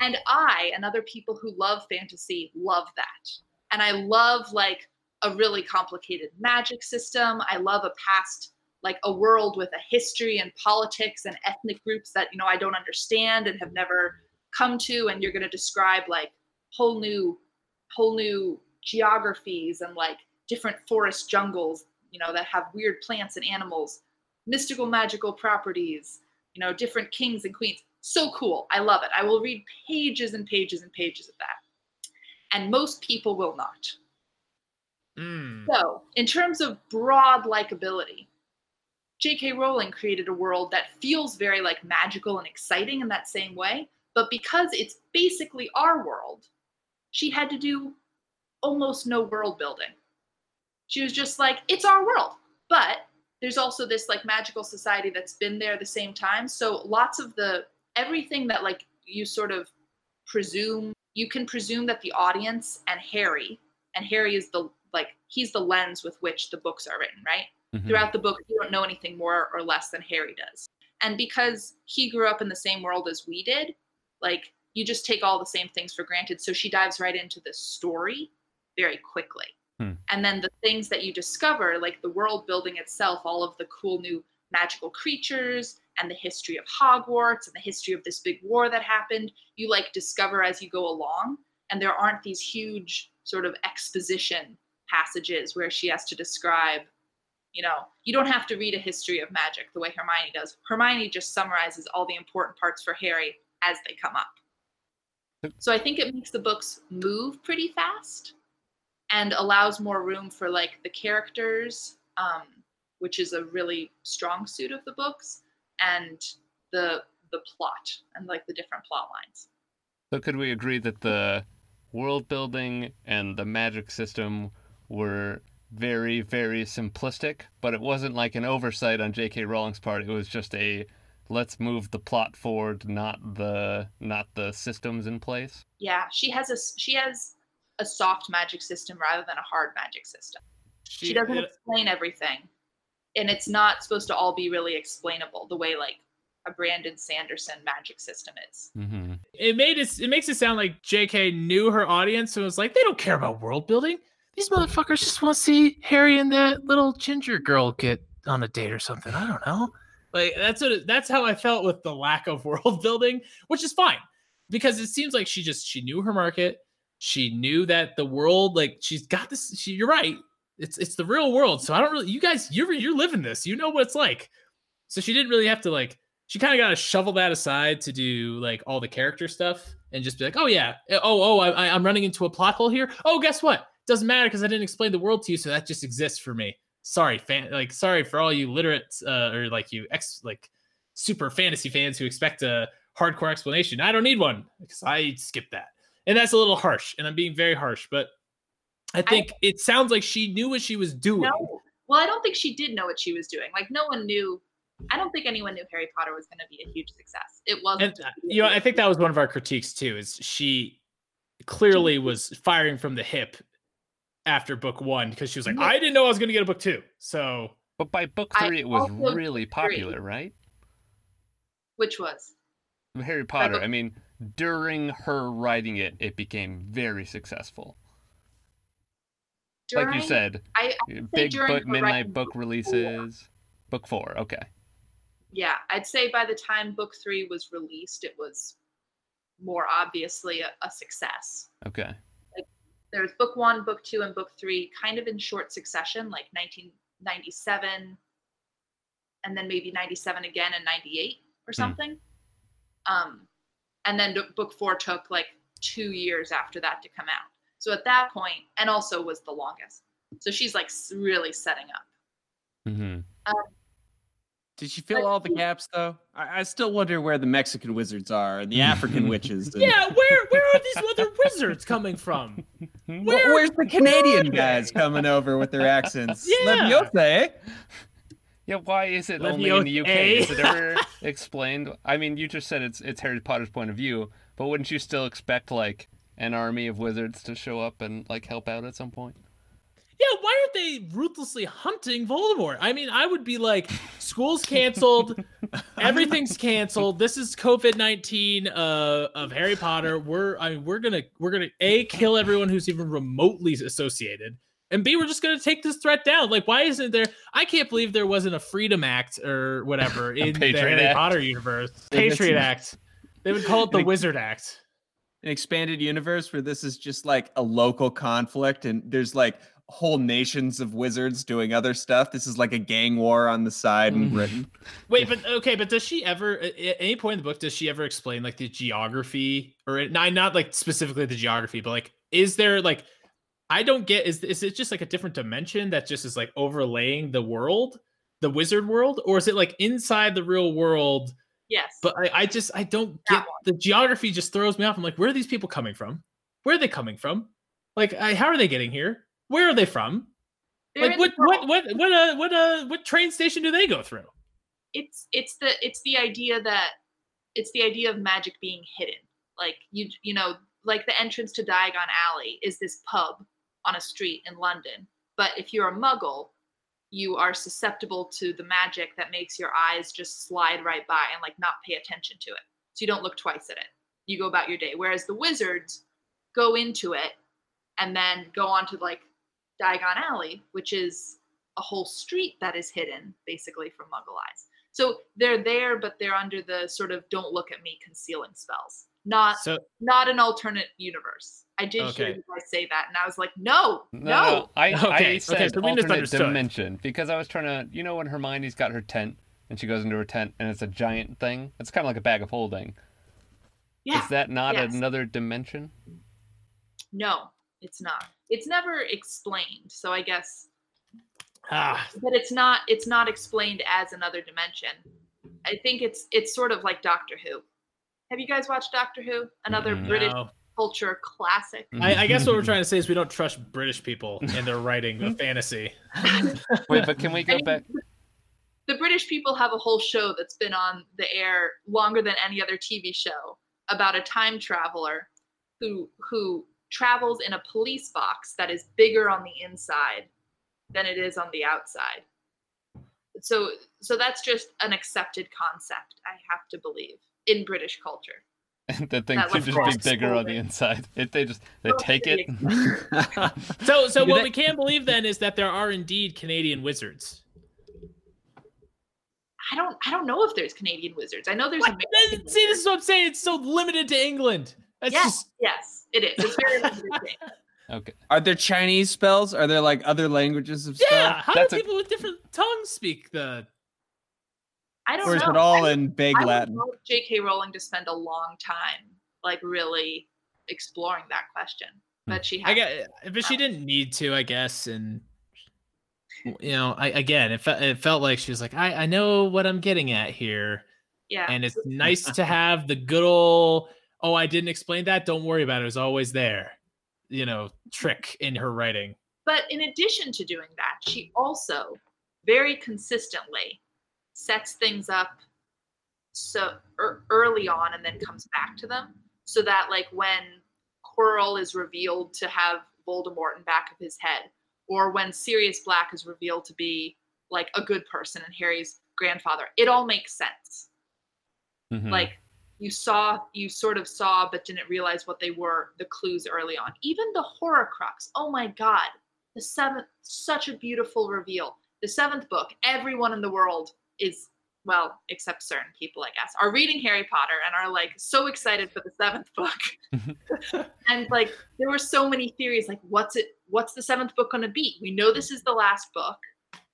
and I and other people who love fantasy love that. And I love, like, a really complicated magic system. I love a past... like a world with a history and politics and ethnic groups that, you know, I don't understand and have never come to. And you're going to describe like whole new, whole new geographies and like different forest jungles, you know, that have weird plants and animals, mystical, magical properties, you know, different kings and queens. So cool. I love it. I will read pages and pages and pages of that. And most people will not. Mm. So in terms of broad likability, J K Rowling created a world that feels very like magical and exciting in that same way, but because it's basically our world, she had to do almost no world building. She was just like, it's our world, but there's also this like magical society that's been there at the same time. So lots of the, everything that like you sort of presume, you can presume that the audience and Harry, and Harry is the, like, he's the lens with which the books are written, right? Throughout the book, you don't know anything more or less than Harry does. And because he grew up in the same world as we did, like, you just take all the same things for granted. So she dives right into the story very quickly. Hmm. And then the things that you discover, like the world building itself, all of the cool new magical creatures and the history of Hogwarts and the history of this big war that happened, you, like, discover as you go along. And there aren't these huge sort of exposition passages where she has to describe... You know, you don't have to read a history of magic the way Hermione does. Hermione just summarizes all the important parts for Harry as they come up. So I think it makes the books move pretty fast and allows more room for, like, the characters, um, which is a really strong suit of the books, and the the plot and, like, the different plot lines. So could we agree that the world building and the magic system were... very, very simplistic, but it wasn't like an oversight on J K Rowling's part. It was just a, let's move the plot forward, not the not the systems in place. Yeah, she has a she has a soft magic system rather than a hard magic system. She, she doesn't it, explain everything, and it's not supposed to all be really explainable the way like a Brandon Sanderson magic system is. Mm-hmm. It made it, it makes it sound like J K knew her audience and was like, they don't care about world building. These motherfuckers just want to see Harry and that little ginger girl get on a date or something. I don't know. Like that's what it, that's how I felt with the lack of world building, which is fine because it seems like she just she knew her market. She knew that the world, like she's got this. She, you're right. It's it's the real world. So I don't really. You guys, you're you're living this. You know what it's like. So she didn't really have to like. She kind of got to shovel that aside to do like all the character stuff and just be like, oh yeah, oh oh, I, I'm running into a plot hole here. Oh, guess what? Doesn't matter because I didn't explain the world to you, so that just exists for me. Sorry, fan. Like, sorry for all you literate uh, or like you ex like super fantasy fans who expect a hardcore explanation. I don't need one because I skipped that, and that's a little harsh. And I'm being very harsh, but I think I, it sounds like she knew what she was doing. No. Well, I don't think she did know what she was doing. Like, no one knew. I don't think anyone knew Harry Potter was going to be a huge success. It wasn't. And, you know, I think that was one of our critiques too. Is she clearly was firing from the hip after book one because she was like, I didn't know I was going to get a book two. So, but by book three, I it was really popular, three. Right? Which was Harry Potter. Book- I mean, during her writing it, it became very successful. During, like you said, I, I big book, midnight book releases, four. Book four. Okay. Yeah, I'd say by the time book three was released, it was more obviously a, a success. Okay. Like, there's book one, book two, and book three kind of in short succession, like nineteen ninety-seven, and then maybe ninety-seven again and ninety-eight or something. Mm. Um, and then book four took like two years after that to come out. So at that point, and also was the longest. So she's like really setting up. Mm-hmm. Um, Did she fill all the gaps though? I, I still wonder where the Mexican wizards are and the African witches. And... Yeah, where where are these other wizards coming from? Where, well, where's the Canadian guys coming over with their accents? Yeah. Leviosa, eh? Yeah, why is it Leviosa only in the U K? Is it ever explained? I mean, you just said it's it's Harry Potter's point of view, but wouldn't you still expect like an army of wizards to show up and like help out at some point? Yeah, why aren't they ruthlessly hunting Voldemort? I mean, I would be like, school's canceled, everything's canceled. This is covid nineteen uh, of Harry Potter. We're I mean, we're gonna we're gonna A, kill everyone who's even remotely associated, and B, we're just gonna take this threat down. Like, why isn't there? I can't believe there wasn't a Freedom Act or whatever in the Harry Act. Potter universe. Patriot Act. They would call it the Wizard Act. An expanded universe where this is just like a local conflict and there's like whole nations of wizards doing other stuff. This is like a gang war on the side in Britain. Wait, but okay, but does she ever, at any point in the book, does she ever explain like the geography or not, not like specifically the geography, but like, is there like, I don't get, is, is it just like a different dimension that just is like overlaying the world, the wizard world? Or is it like inside the real world? Yes. But I, I just, I don't get the geography just throws me off. I'm like, where are these people coming from? Where are they coming from? Like, I, how are they getting here? Where are they from? They're like, what, the what, what, what, what, uh, what, uh, what train station do they go through? It's, it's the, it's the idea that it's the idea of magic being hidden. Like you, you know, like the entrance to Diagon Alley is this pub on a street in London. But if you're a muggle, you are susceptible to the magic that makes your eyes just slide right by and like not pay attention to it. So you don't look twice at it. You go about your day. Whereas the wizards go into it and then go on to like Diagon Alley, which is a whole street that is hidden basically from Muggle eyes. So they're there, but they're under the sort of don't look at me concealing spells. Not so, not an alternate universe. I did okay. hear you guys say that, and I was like, no, no. no. no. I, okay. I said okay, so alternate dimension, because I was trying to, you know when Hermione's got her tent, and she goes into her tent, and it's a giant thing? It's kind of like a bag of holding. Yeah. Is that not yes. another dimension? No, it's not. It's never explained, so I guess. Ah. But it's not, it's not explained as another dimension. I think it's it's sort of like Doctor Who. Have you guys watched Doctor Who? Another no. British culture classic. I, I guess what we're trying to say is we don't trust British people in their writing of fantasy. Wait, but can we go I mean, back? The British people have a whole show that's been on the air longer than any other T V show about a time traveler who who travels in a police box that is bigger on the inside than it is on the outside. So so that's just an accepted concept, I have to believe, in British culture. And the thing that could just be bigger forward. on the inside. If they just they oh, take it. so so what we can believe then is that there are indeed Canadian wizards. I don't I don't know if there's Canadian wizards. I know there's American wizards. See, this is what I'm saying. It's so limited to England. That's yes, just... yes, it is. It's very limited. Okay. Are there Chinese spells? Are there like other languages of spells? Yeah. How That's do people a... with different tongues speak the? I don't know. Or is know. it all I, in big I Latin? I want J K. Rowling to spend a long time, like really exploring that question, but she. Has I got, but she didn't need to, I guess, and. You know, I, again, it, fe- it felt like she was like, I, I know what I'm getting at here. Yeah. And it's nice to have the good old, oh, I didn't explain that. Don't worry about it. It was always there, you know, trick in her writing. But in addition to doing that, she also very consistently sets things up so er- early on and then comes back to them. So that like when Quirrell is revealed to have Voldemort in back of his head, or when Sirius Black is revealed to be like a good person and Harry's grandfather, it all makes sense. Mm-hmm. Like you saw, you sort of saw, but didn't realize what they were, the clues early on. Even the Horcrux, oh my God, the seventh, such a beautiful reveal. The seventh book, everyone in the world is, well, except certain people, I guess, are reading Harry Potter and are like so excited for the seventh book. And like, there were so many theories, like what's it, what's the seventh book going to be? We know this is the last book.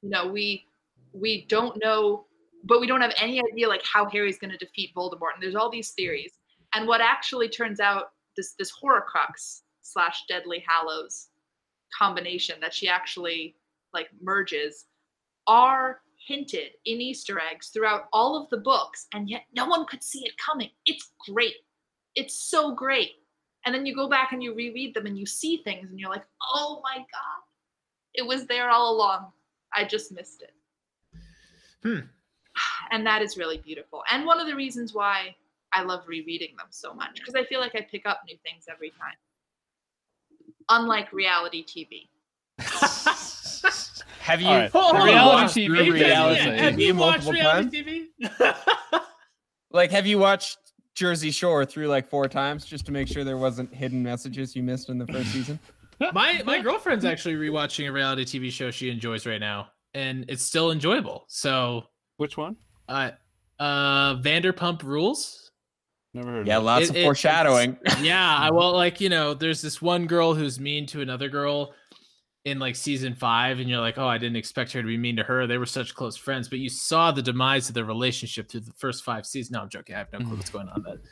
You know, we, we don't know, but we don't have any idea like how Harry's going to defeat Voldemort. And there's all these theories. And what actually turns out this, this Horcrux slash Deadly Hallows combination that she actually like merges are hinted in Easter eggs throughout all of the books, and yet no one could see it coming. It's great. It's so great. And then you go back and you reread them and you see things and you're like, oh my God, it was there all along. I just missed it. Hmm. And that is really beautiful. And one of the reasons why I love rereading them so much, because I feel like I pick up new things every time. Unlike reality T V. Have you, right. oh, have you watched reality, reality. Yeah. Have you watched reality T V? Like, have you watched Jersey Shore through like four times just to make sure there wasn't hidden messages you missed in the first season? My my girlfriend's actually rewatching a reality T V show she enjoys right now, and it's still enjoyable. So which one? Uh, uh, Vanderpump Rules. Never heard. Yeah, of lots it, of it, foreshadowing. Yeah, well, like you know, there's this one girl who's mean to another girl in like season five, and you're like, oh, I didn't expect her to be mean to her. They were such close friends, but you saw the demise of their relationship through the first five seasons. No, I'm joking. I have no clue what's going on. That.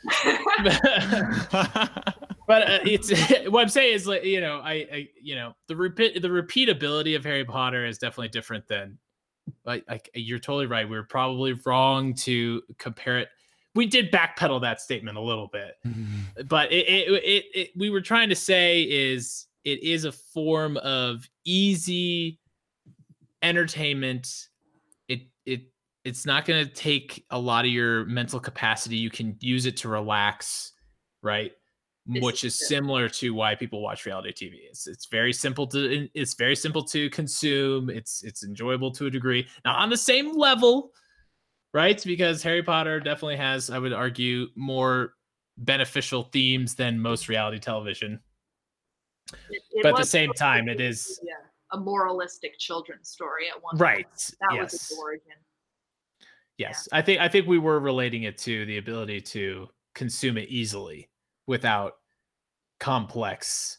But uh, it's what I'm saying is like, you know, I, I you know, the repeat, the repeatability of Harry Potter is definitely different than like, like you're totally right. We were probably wrong to compare it. We did backpedal that statement a little bit, mm-hmm. but it, it, it, it, we were trying to say is, it is a form of easy entertainment. It it it's not going to take a lot of your mental capacity. You can use it to relax, right? This Which is, is similar to why people watch reality T V. It's it's very simple to it's very simple to consume. It's it's enjoyable to a degree. Now on the same level, right? Because Harry Potter definitely has, I would argue, more beneficial themes than most reality television. It, it but at the same time, it is yeah, a moralistic children's story at one right. point. That yes. was its origin. Yes, yeah. I think I think we were relating it to the ability to consume it easily without complex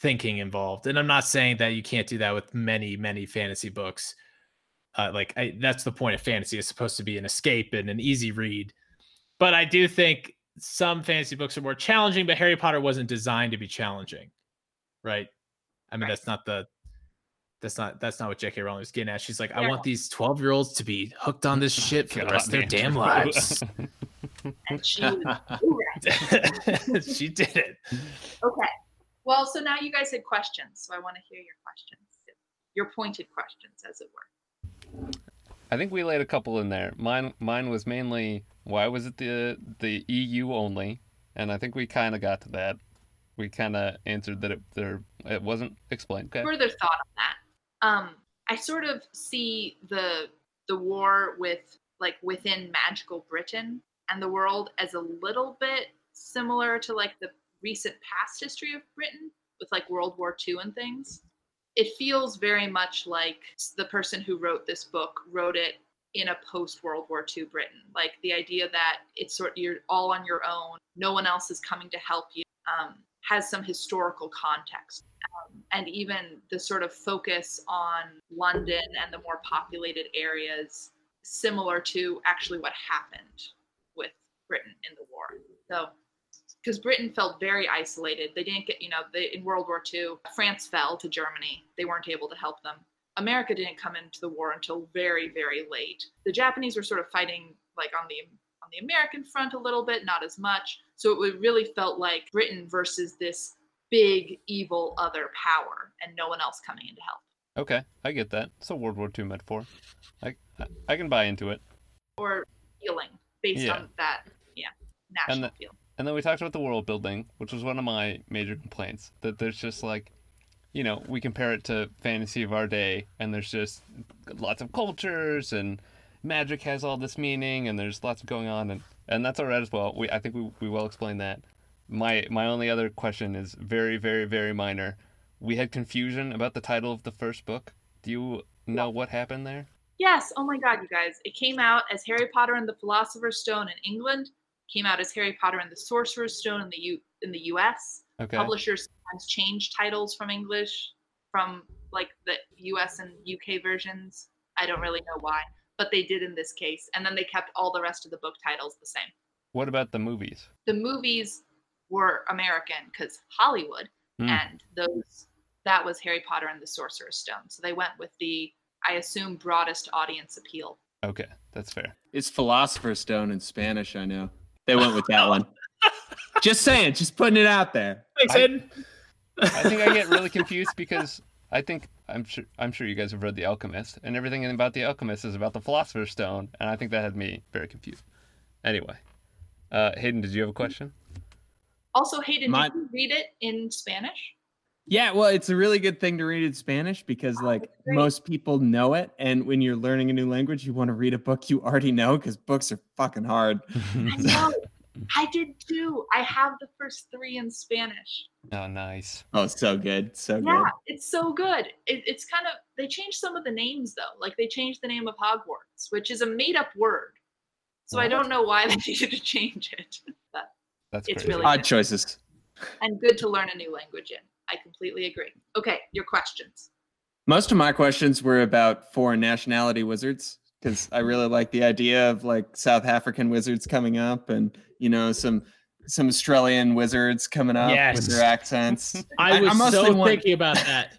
thinking involved. And I'm not saying that you can't do that with many, many fantasy books. Uh, like I, that's the point of fantasy. It's supposed to be an escape and an easy read. But I do think some fantasy books are more challenging. But Harry Potter wasn't designed to be challenging. Right. I mean, right. that's not the, that's not, that's not what J K. Rowling was getting at. She's like, yeah. I want these twelve year olds to be hooked on this shit for the rest of their damn lives. And she was She did it. Okay. Well, so now you guys had questions, so I want to hear your questions, your pointed questions, as it were. I think we laid a couple in there. Mine, mine was mainly why was it the the E U only, and I think we kind of got to that. We kind of answered that it there it wasn't explained. Okay. Further thought on that. Um, I sort of see the the war with like within magical Britain and the world as a little bit similar to like the recent past history of Britain with like World War Two and things. It feels very much like the person who wrote this book wrote it in a post-World War Two Britain. Like the idea that it's sort of you're all on your own, no one else is coming to help you, um, has some historical context. Um, and even the sort of focus on London and the more populated areas, similar to actually what happened with Britain in the war. So, because Britain felt very isolated. They didn't get, you know, they, in World War Two, France fell to Germany. They weren't able to help them. America didn't come into the war until very, very late. The Japanese were sort of fighting like on the on the American front a little bit, not as much. So it really felt like Britain versus this big, evil other power and no one else coming in to help. Okay, I get that. It's a World War Two metaphor. I, I can buy into it. Or feeling based yeah. on that yeah, national and the- feeling. And then we talked about the world building, which was one of my major complaints, that there's just like, you know, we compare it to fantasy of our day and there's just lots of cultures and magic has all this meaning and there's lots going on. And, and that's all right as well. We I think we, we well explained that. My, my only other question is very, very, very minor. We had confusion about the title of the first book. Do you know what happened there? Yes. Oh, my God, you guys. It came out as Harry Potter and the Philosopher's Stone in England. Came out as Harry Potter and the Sorcerer's Stone in the U- in the U S. Okay. Publishers sometimes change titles from English, from like the U S and U K versions. I don't really know why, but they did in this case. And then they kept all the rest of the book titles the same. What about the movies? The movies were American because Hollywood, mm. and those that was Harry Potter and the Sorcerer's Stone. So they went with the, I assume, broadest audience appeal. Okay, that's fair. It's Philosopher's Stone in Spanish, I know. They went with that one. Just saying, just putting it out there. Thanks, Ed. I, I think I get really confused because I think I'm sure I'm sure you guys have read The Alchemist, and everything about The Alchemist is about the Philosopher's Stone, and I think that had me very confused. Anyway, uh, Hayden, did you have a question? Also, Hayden, My... did you read it in Spanish? Yeah, well, it's a really good thing to read in Spanish because, like, most people know it. And when you're learning a new language, you want to read a book you already know because books are fucking hard. I know. I did too. I have the first three in Spanish. Oh, nice. Oh, so good. So good. Yeah, it's so good. It, it's kind of, they changed some of the names, though. Like, they changed the name of Hogwarts, which is a made-up word. So wow. I don't know why they needed to change it. But That's it's crazy. Really odd good. Choices. And good to learn a new language in. I completely agree. Okay, your questions. Most of my questions were about foreign nationality wizards because I really like the idea of like South African wizards coming up and, you know, some some Australian wizards coming up yes. with their accents. I, I was I so want, thinking about that.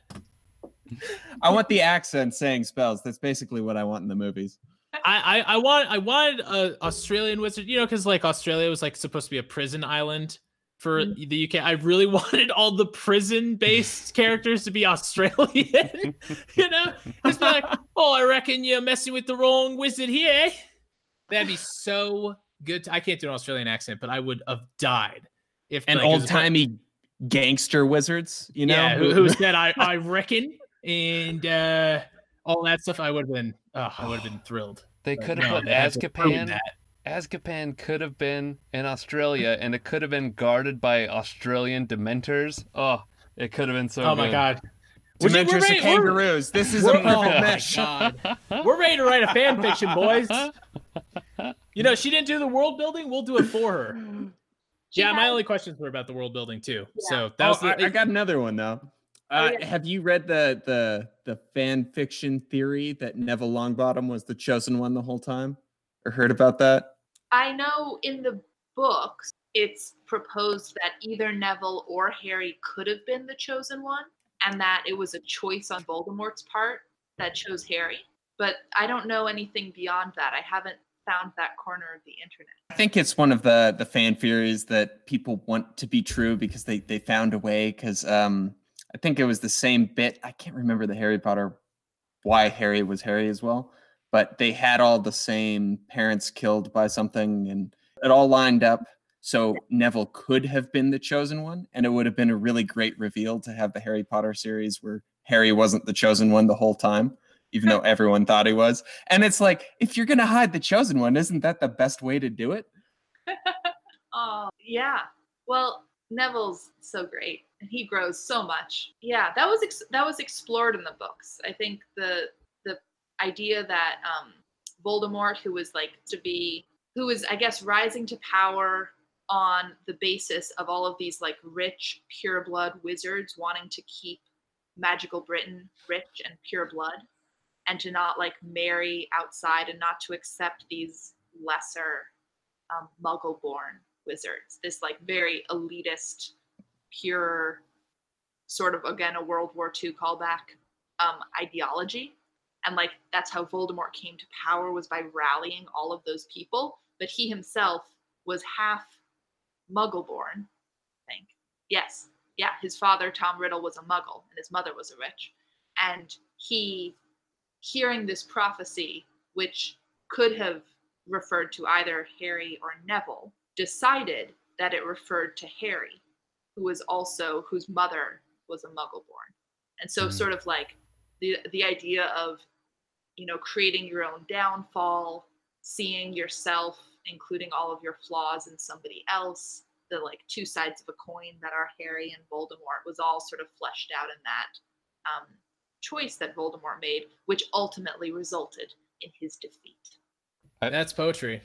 I want the accent saying spells. That's basically what I want in the movies. I, I, I, want, I wanted an Australian wizard, you know, because like Australia was like supposed to be a prison island. For the U K, I really wanted all the prison-based characters to be Australian, you know? Just be like, oh, I reckon you're messing with the wrong wizard here. That'd be so good. To- I can't do an Australian accent, but I would have died. If And like, old-timey like, gangster wizards, you know? Yeah, who, who said, I, I reckon, and uh, all that stuff, I would have been, oh, I would have been thrilled. They could have no, put Azkaban. Azkaban could have been in Australia, and it could have been guarded by Australian Dementors. Oh, it could have been so. Oh my good. God, Dementors are kangaroos. We're, this is a perfect match. We're ready to write a fan fiction, boys. You know, she didn't do the world building. We'll do it for her. Yeah, yeah. My only questions were about the world building too. Yeah. So that oh, was. The, I, I got another one though. Uh, oh, yeah. Have you read the the the fan fiction theory that Neville Longbottom was the chosen one the whole time, or heard about that? I know in the books, it's proposed that either Neville or Harry could have been the chosen one, and that it was a choice on Voldemort's part that chose Harry. But I don't know anything beyond that. I haven't found that corner of the internet. I think it's one of the the fan theories that people want to be true because they they found a way. Because um, I think it was the same bit. I can't remember the Harry Potter, why Harry was Harry as well. But they had all the same parents killed by something, and it all lined up. So Neville could have been the chosen one, and it would have been a really great reveal to have the Harry Potter series where Harry wasn't the chosen one the whole time, even though everyone thought he was. And it's like, if you're going to hide the chosen one, isn't that the best way to do it? Oh, yeah. Well, Neville's so great, and he grows so much. Yeah, that was ex- that was explored in the books. I think the idea that um, Voldemort, who was like to be, who was, I guess, rising to power on the basis of all of these like rich, pure-blood wizards wanting to keep magical Britain rich and pure-blood, and to not like marry outside and not to accept these lesser um, muggle-born wizards. This like very elitist, pure, sort of, again, a World War Two callback um, ideology. And like, that's how Voldemort came to power, was by rallying all of those people. But he himself was half muggle born, I think. Yes. Yeah. His father, Tom Riddle, was a muggle, and his mother was a witch. And he, hearing this prophecy, which could have referred to either Harry or Neville, decided that it referred to Harry, who was also, whose mother was a muggle born. And so mm-hmm. sort of like the the idea of, you know, creating your own downfall, seeing yourself, including all of your flaws in somebody else, the like two sides of a coin that are Harry and Voldemort, was all sort of fleshed out in that um, choice that Voldemort made, which ultimately resulted in his defeat. I, That's poetry.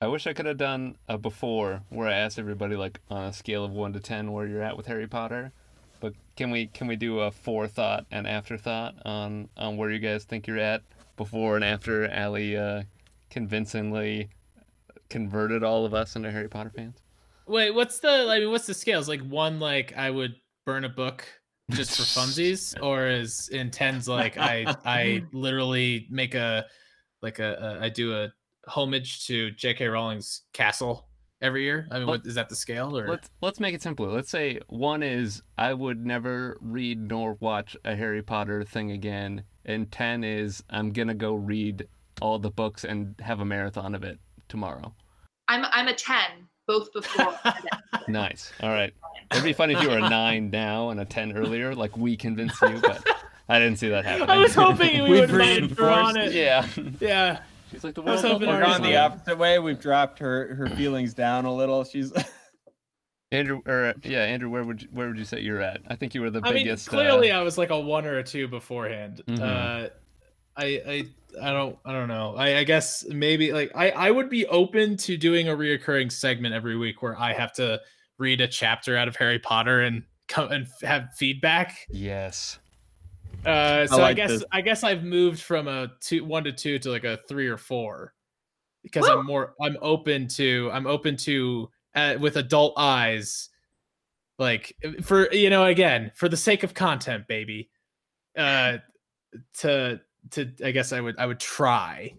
I wish I could have done a before where I asked everybody, like, on a scale of one to ten, where you're at with Harry Potter. But can we can we do a forethought and afterthought on, on where you guys think you're at before and after Allie uh, convincingly converted all of us into Harry Potter fans? Wait, what's the I mean, what's the scales? Like one, like I would burn a book just for funsies, or is in tens like I I literally make a like a, a I do a homage to J K Rowling's castle every year? I mean, what, is that the scale? Or let's let's make it simpler. Let's say one is I would never read nor watch a Harry Potter thing again, and ten is I'm gonna go read all the books and have a marathon of it tomorrow. I'm I'm a ten, both before. Nice. All right. It'd be funny if you were a nine now and a ten earlier, like we convinced you, but I didn't see that happening. I was hoping we would reinforce on it. Yeah. Yeah. She's like, the world we're gone the opposite way. We've dropped her, her feelings down a little. She's Andrew, or yeah, Andrew. Where would you, where would you say you're at? I think you were the I biggest. I mean, clearly, uh... I was like a one or a two beforehand. Mm-hmm. Uh, I, I, I don't, I don't know. I, I guess maybe like I, I, would be open to doing a reoccurring segment every week where I have to read a chapter out of Harry Potter and come and have feedback. Yes. Uh, so I, like I guess this. I guess I've moved from a two, one to two to like a three or four, because Woo! I'm more I'm open to I'm open to uh, with adult eyes, like for you know again for the sake of content, baby. Uh, to to I guess I would I would try,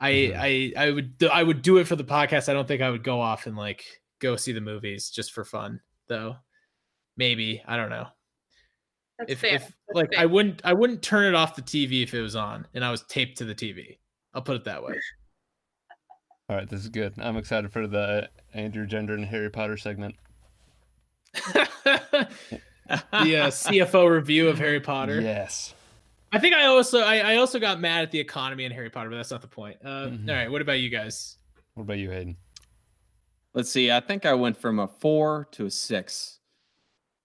I mm-hmm. I I would I would do it for the podcast. I don't think I would go off and like go see the movies just for fun though. Maybe I don't know. That's if, fair. If That's like fair. I wouldn't, I wouldn't turn it off the T V if it was on, and I was taped to the T V. I'll put it that way. All right, this is good. I'm excited for the Andrew Gender and Harry Potter segment. the uh, C F O review of Harry Potter. Yes. I think I also, I, I also got mad at the economy in Harry Potter, but that's not the point. Uh, mm-hmm. All right, what about you guys? What about you, Hayden? Let's see. I think I went from a four to a six.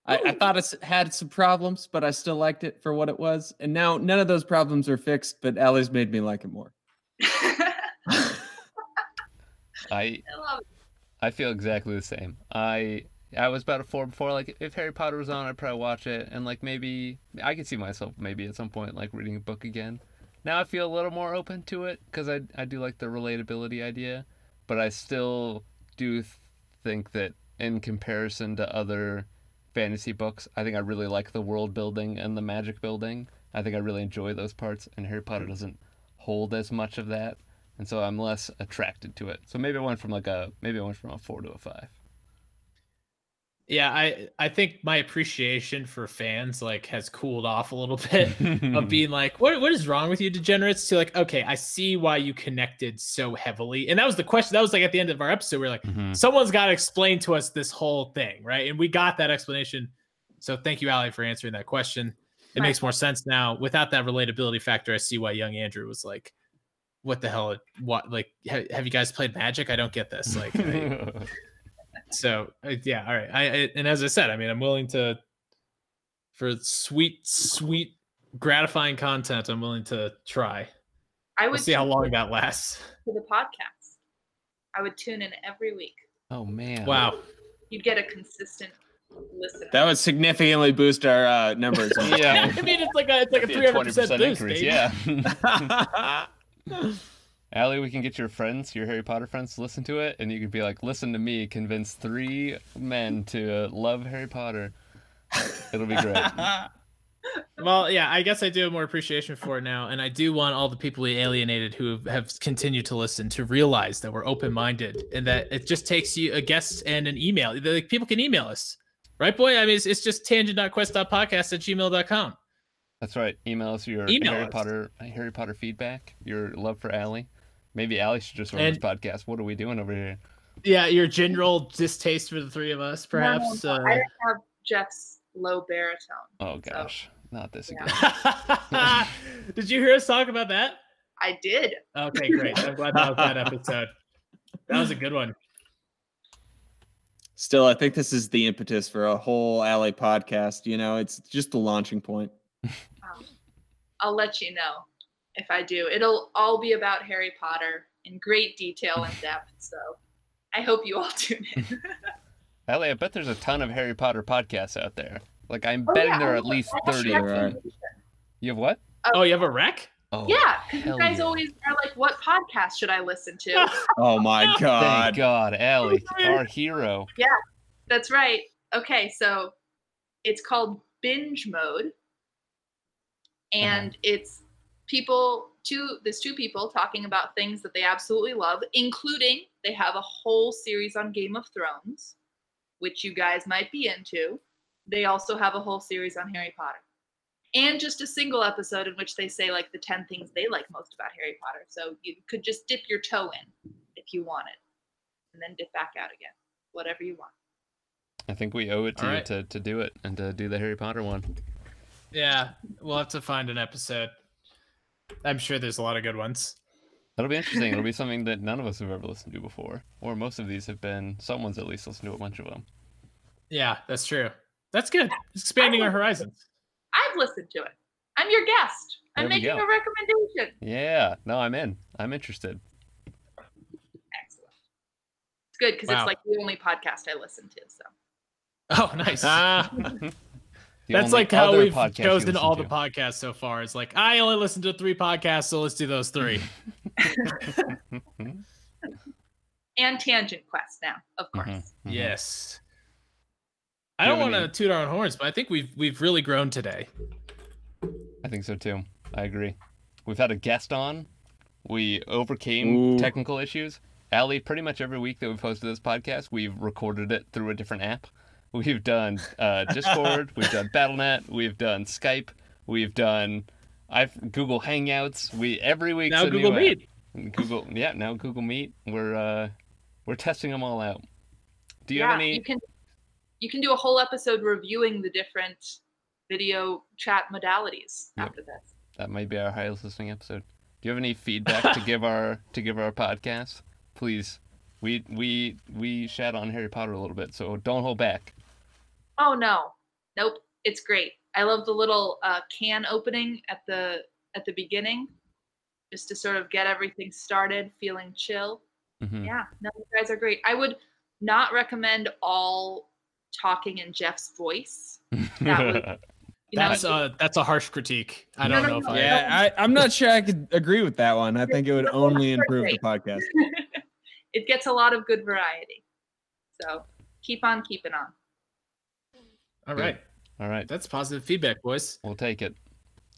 I, I thought it had some problems, but I still liked it for what it was. And now none of those problems are fixed, but Allie's made me like it more. I, I love it. I feel exactly the same. I I was about a four before. Like if Harry Potter was on, I'd probably watch it. And like maybe I could see myself maybe at some point like reading a book again. Now I feel a little more open to it because I I do like the relatability idea, but I still do th- think that in comparison to other fantasy books, I think I really like the world building and the magic building. I think I really enjoy those parts, and Harry Potter doesn't hold as much of that. and so I'm less attracted to it. So maybe I went from like a maybe I went from a four to a five. Yeah, I I think my appreciation for fans like has cooled off a little bit of being like, what what is wrong with you degenerates? To like, okay, I see why you connected so heavily. And that was the question. That was like at the end of our episode, we we're like, mm-hmm. someone's got to explain to us this whole thing, right? And we got that explanation. So thank you, Allie, for answering that question. It right. makes more sense now. Without that relatability factor, I see why young Andrew was like, what the hell? What like ha- have you guys played Magic? I don't get this. Like. I, So yeah, all right. I, I and as I said, I mean, I'm willing to, for sweet, sweet, gratifying content, I'm willing to try. I would we'll see how long that lasts. To the podcast, I would tune in every week. Oh man! Wow. You'd get a consistent listener. That would significantly boost our uh, numbers. yeah. I mean, it's like a it's like That'd a three hundred percent boost. Increase, yeah. Allie, we can get your friends, your Harry Potter friends, to listen to it, and you could be like, listen to me convince three men to uh, love Harry Potter. It'll be great. Well, yeah, I guess I do have more appreciation for it now, and I do want all the people we alienated who have continued to listen to realize that we're open-minded and that it just takes you a guest and an email. Like, people can email us, right, boy? I mean, it's, it's just tangent dot quest dot podcast at gmail dot com. That's right. Email us your email Harry us. Potter Harry Potter feedback, your love for Allie. Maybe Allie should just run and, this podcast. What are we doing over here? Yeah, your general distaste for the three of us, perhaps. No, no, uh, I have Jeff's low baritone. Oh, gosh. So, Not this yeah. again. Did you hear us talk about that? I did. Okay, great. I'm glad that was that episode. That was a good one. Still, I think this is the impetus for a whole Allie podcast. You know, it's just the launching point. um, I'll let you know. If I do, it'll all be about Harry Potter in great detail and depth. So I hope you all tune in. Allie, I bet there's a ton of Harry Potter podcasts out there. Like, I'm oh, betting yeah, there are at least thirty. Right. You have what? Um, oh, you have a rec? Oh, yeah, because you guys yeah. always are like, what podcast should I listen to? Oh, my God. Thank God, Allie, our hero. Yeah, that's right. Okay, so it's called Binge Mode. And uh-huh. it's... People, two, there's two people talking about things that they absolutely love, including they have a whole series on Game of Thrones, which you guys might be into. They also have a whole series on Harry Potter. And just a single episode in which they say, like, the ten things they like most about Harry Potter. So you could just dip your toe in if you wanted, and then dip back out again, whatever you want. I think we owe it to All you right. to, to do it and to do the Harry Potter one. Yeah, we'll have to find an episode. I'm sure there's a lot of good ones. That'll be interesting. It'll be something that none of us have ever listened to before, or most of these have been. Someone's at least listened to a bunch of them. Yeah, that's true. That's good. It's expanding I've, our horizons. I've listened to it. I'm your guest. I'm there making a recommendation. Yeah. No, I'm in. I'm interested. Excellent. It's good because wow. it's like the only podcast I listen to. So. Oh, nice. Ah. The That's like how we've chosen all to. the podcasts so far. It's like, I only listen to three podcasts, so let's do those three. And Tangent Quest now, of course. Mm-hmm. Yes. I don't want to toot our own horns, but I think we've we've really grown today. I think so, too. I agree. We've had a guest on. We overcame Ooh. technical issues. Allie, pretty much every week that we've hosted this podcast, we've recorded it through a different app. We've done uh, Discord, we've done Battle dot net, we've done Skype, we've done I've Google Hangouts. We every week now Google Meet. Google, yeah, now Google Meet. We're uh, we're testing them all out. Do you yeah, have any? You can, you can do a whole episode reviewing the different video chat modalities yep. after this. That might be our highest listening episode. Do you have any feedback to give our to give our podcast? Please, we we we shat on Harry Potter a little bit, so don't hold back. Oh, no. Nope. It's great. I love the little uh, can opening at the at the beginning, just to sort of get everything started, feeling chill. Mm-hmm. Yeah. No, you guys are great. I would not recommend all talking in Jeff's voice. That would, that's, know, a, that's a harsh critique. I don't know if I... Yeah, I, I'm not sure I could agree with that one. I think it would only improve the podcast. It gets a lot of good variety. So keep on keeping on. All right. All right. That's positive feedback, boys. We'll take it.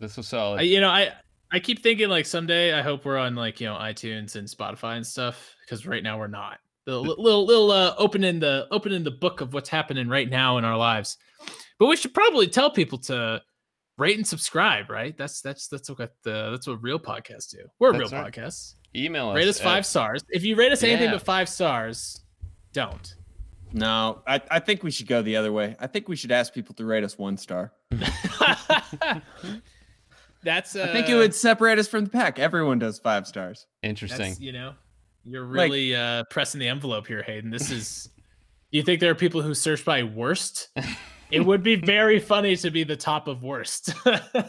This was solid. I, you know, I I keep thinking like someday I hope we're on like, you know, iTunes and Spotify and stuff, because right now we're not. The little little uh, opening the opening the book of what's happening right now in our lives. But we should probably tell people to rate and subscribe, right? That's that's that's what the that's what real podcasts do. We're that's real right. podcasts. Email us. Rate us five at... stars. If you rate us yeah. anything but five stars, don't. No, I, I think we should go the other way. I think we should ask people to rate us one star. That's. Uh, I think it would separate us from the pack. Everyone does five stars. Interesting. That's, you know, you're really like, uh, pressing the envelope here, Hayden. This is. You think there are people who search by worst? It would be very funny to be the top of worst.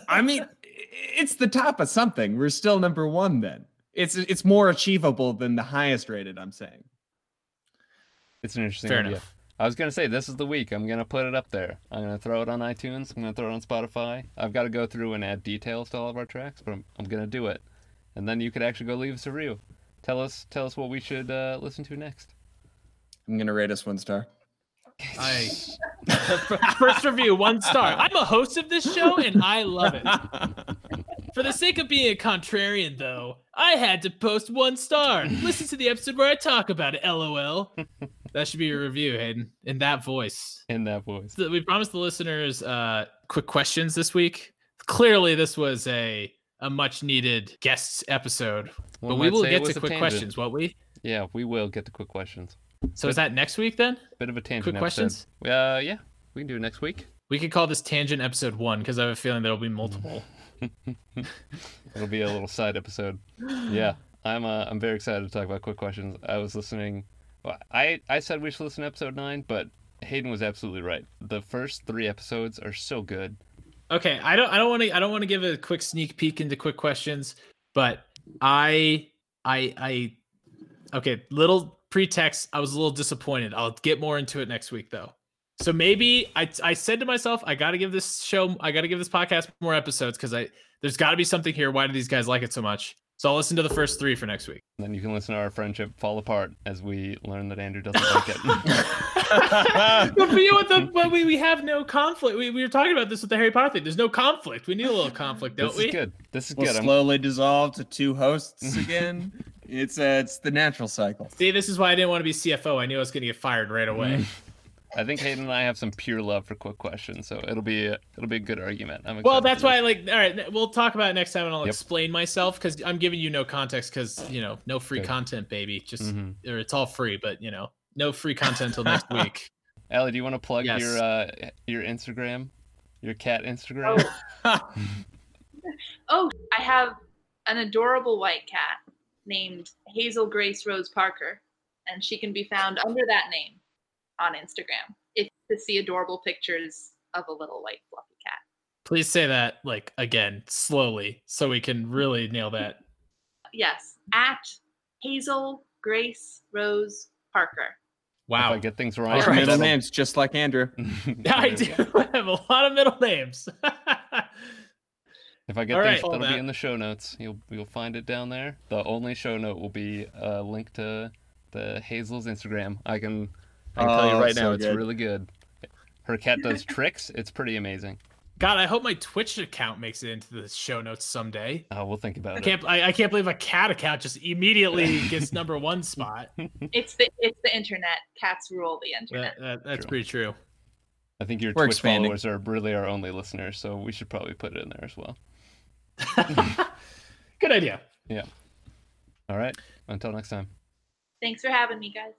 I mean, it's the top of something. We're still number one. Then it's it's more achievable than the highest rated. I'm saying. It's an interesting Fair idea. Enough. I was going to say, this is the week. I'm going to put it up there. I'm going to throw it on iTunes. I'm going to throw it on Spotify. I've got to go through and add details to all of our tracks, but I'm, I'm going to do it. And then you could actually go leave us a review. Tell us tell us what we should uh, listen to next. I'm going to rate us one star. I First review, one star. I'm a host of this show, and I love it. For the sake of being a contrarian, though, I had to post one star. Listen to the episode where I talk about it, LOL. That should be your review, Hayden, in that voice. In that voice. So we promised the listeners uh, quick questions this week. Clearly, this was a, a much-needed guests episode, well, but we will get to quick questions, won't we? Yeah, we will get to quick questions. So but, is that next week, then? Bit of a tangent Quick episode. Questions? Uh, yeah, we can do it next week. We could call this Tangent Episode one, because I have a feeling there'll be multiple. It'll be a little side episode. Yeah, I'm uh, I'm very excited to talk about quick questions. I was listening... Well, I, I said we should listen to episode nine, but Hayden was absolutely right. The first three episodes are so good. Okay, I don't I don't want to I don't want to give a quick sneak peek into quick questions, but I I I okay, little pretext, I was a little disappointed. I'll get more into it next week though. So maybe I I said to myself, I got to give this show I got to give this podcast more episodes, cuz I there's got to be something here. Why do these guys like it so much? So I'll listen to the first three for next week. Then you can listen to our friendship fall apart as we learn that Andrew doesn't like it. But you know what? The, but we, we have no conflict. We, we were talking about this with the Harry Potter thing. There's no conflict. We need a little conflict, don't this we? This is good. This is we'll good. We'll slowly I'm... dissolve to two hosts again. it's uh, it's the natural cycle. See, this is why I didn't want to be C F O. I knew I was going to get fired right away. I think Hayden and I have some pure love for quick questions, so it'll be a, it'll be a good argument. I'm well, that's why I like. All right, we'll talk about it next time, and I'll yep. explain myself, because I'm giving you no context, because you know, no free okay. content, baby. Just mm-hmm. or it's all free, but you know, no free content till next week. Allie, do you want to plug yes. your uh, your Instagram, your cat Instagram? Oh. oh, I have an adorable white cat named Hazel Grace Rose Parker, and she can be found under that name on Instagram, if to see adorable pictures of a little white fluffy cat. Please say that like again slowly so we can really nail that. Yes, at Hazel Grace Rose Parker. Wow, if I get things wrong. Right. Middle names, just like Andrew. I do have a lot of middle names. If I get All things, right, that'll that. be in the show notes. You'll you'll find it down there. The only show note will be a link to the Hazel's Instagram. I can. I can tell you right oh, now, so it's good. really good. Her cat does tricks. It's pretty amazing. God, I hope my Twitch account makes it into the show notes someday. Oh, we'll think about I it. Can't, I, I can't believe a cat account just immediately gets number one spot. It's the it's the internet. Cats rule the internet. That, that, that's true. pretty true. I think your We're Twitch expanding. followers are really our only listeners, so we should probably put it in there as well. Good idea. Yeah. All right. Until next time. Thanks for having me, guys.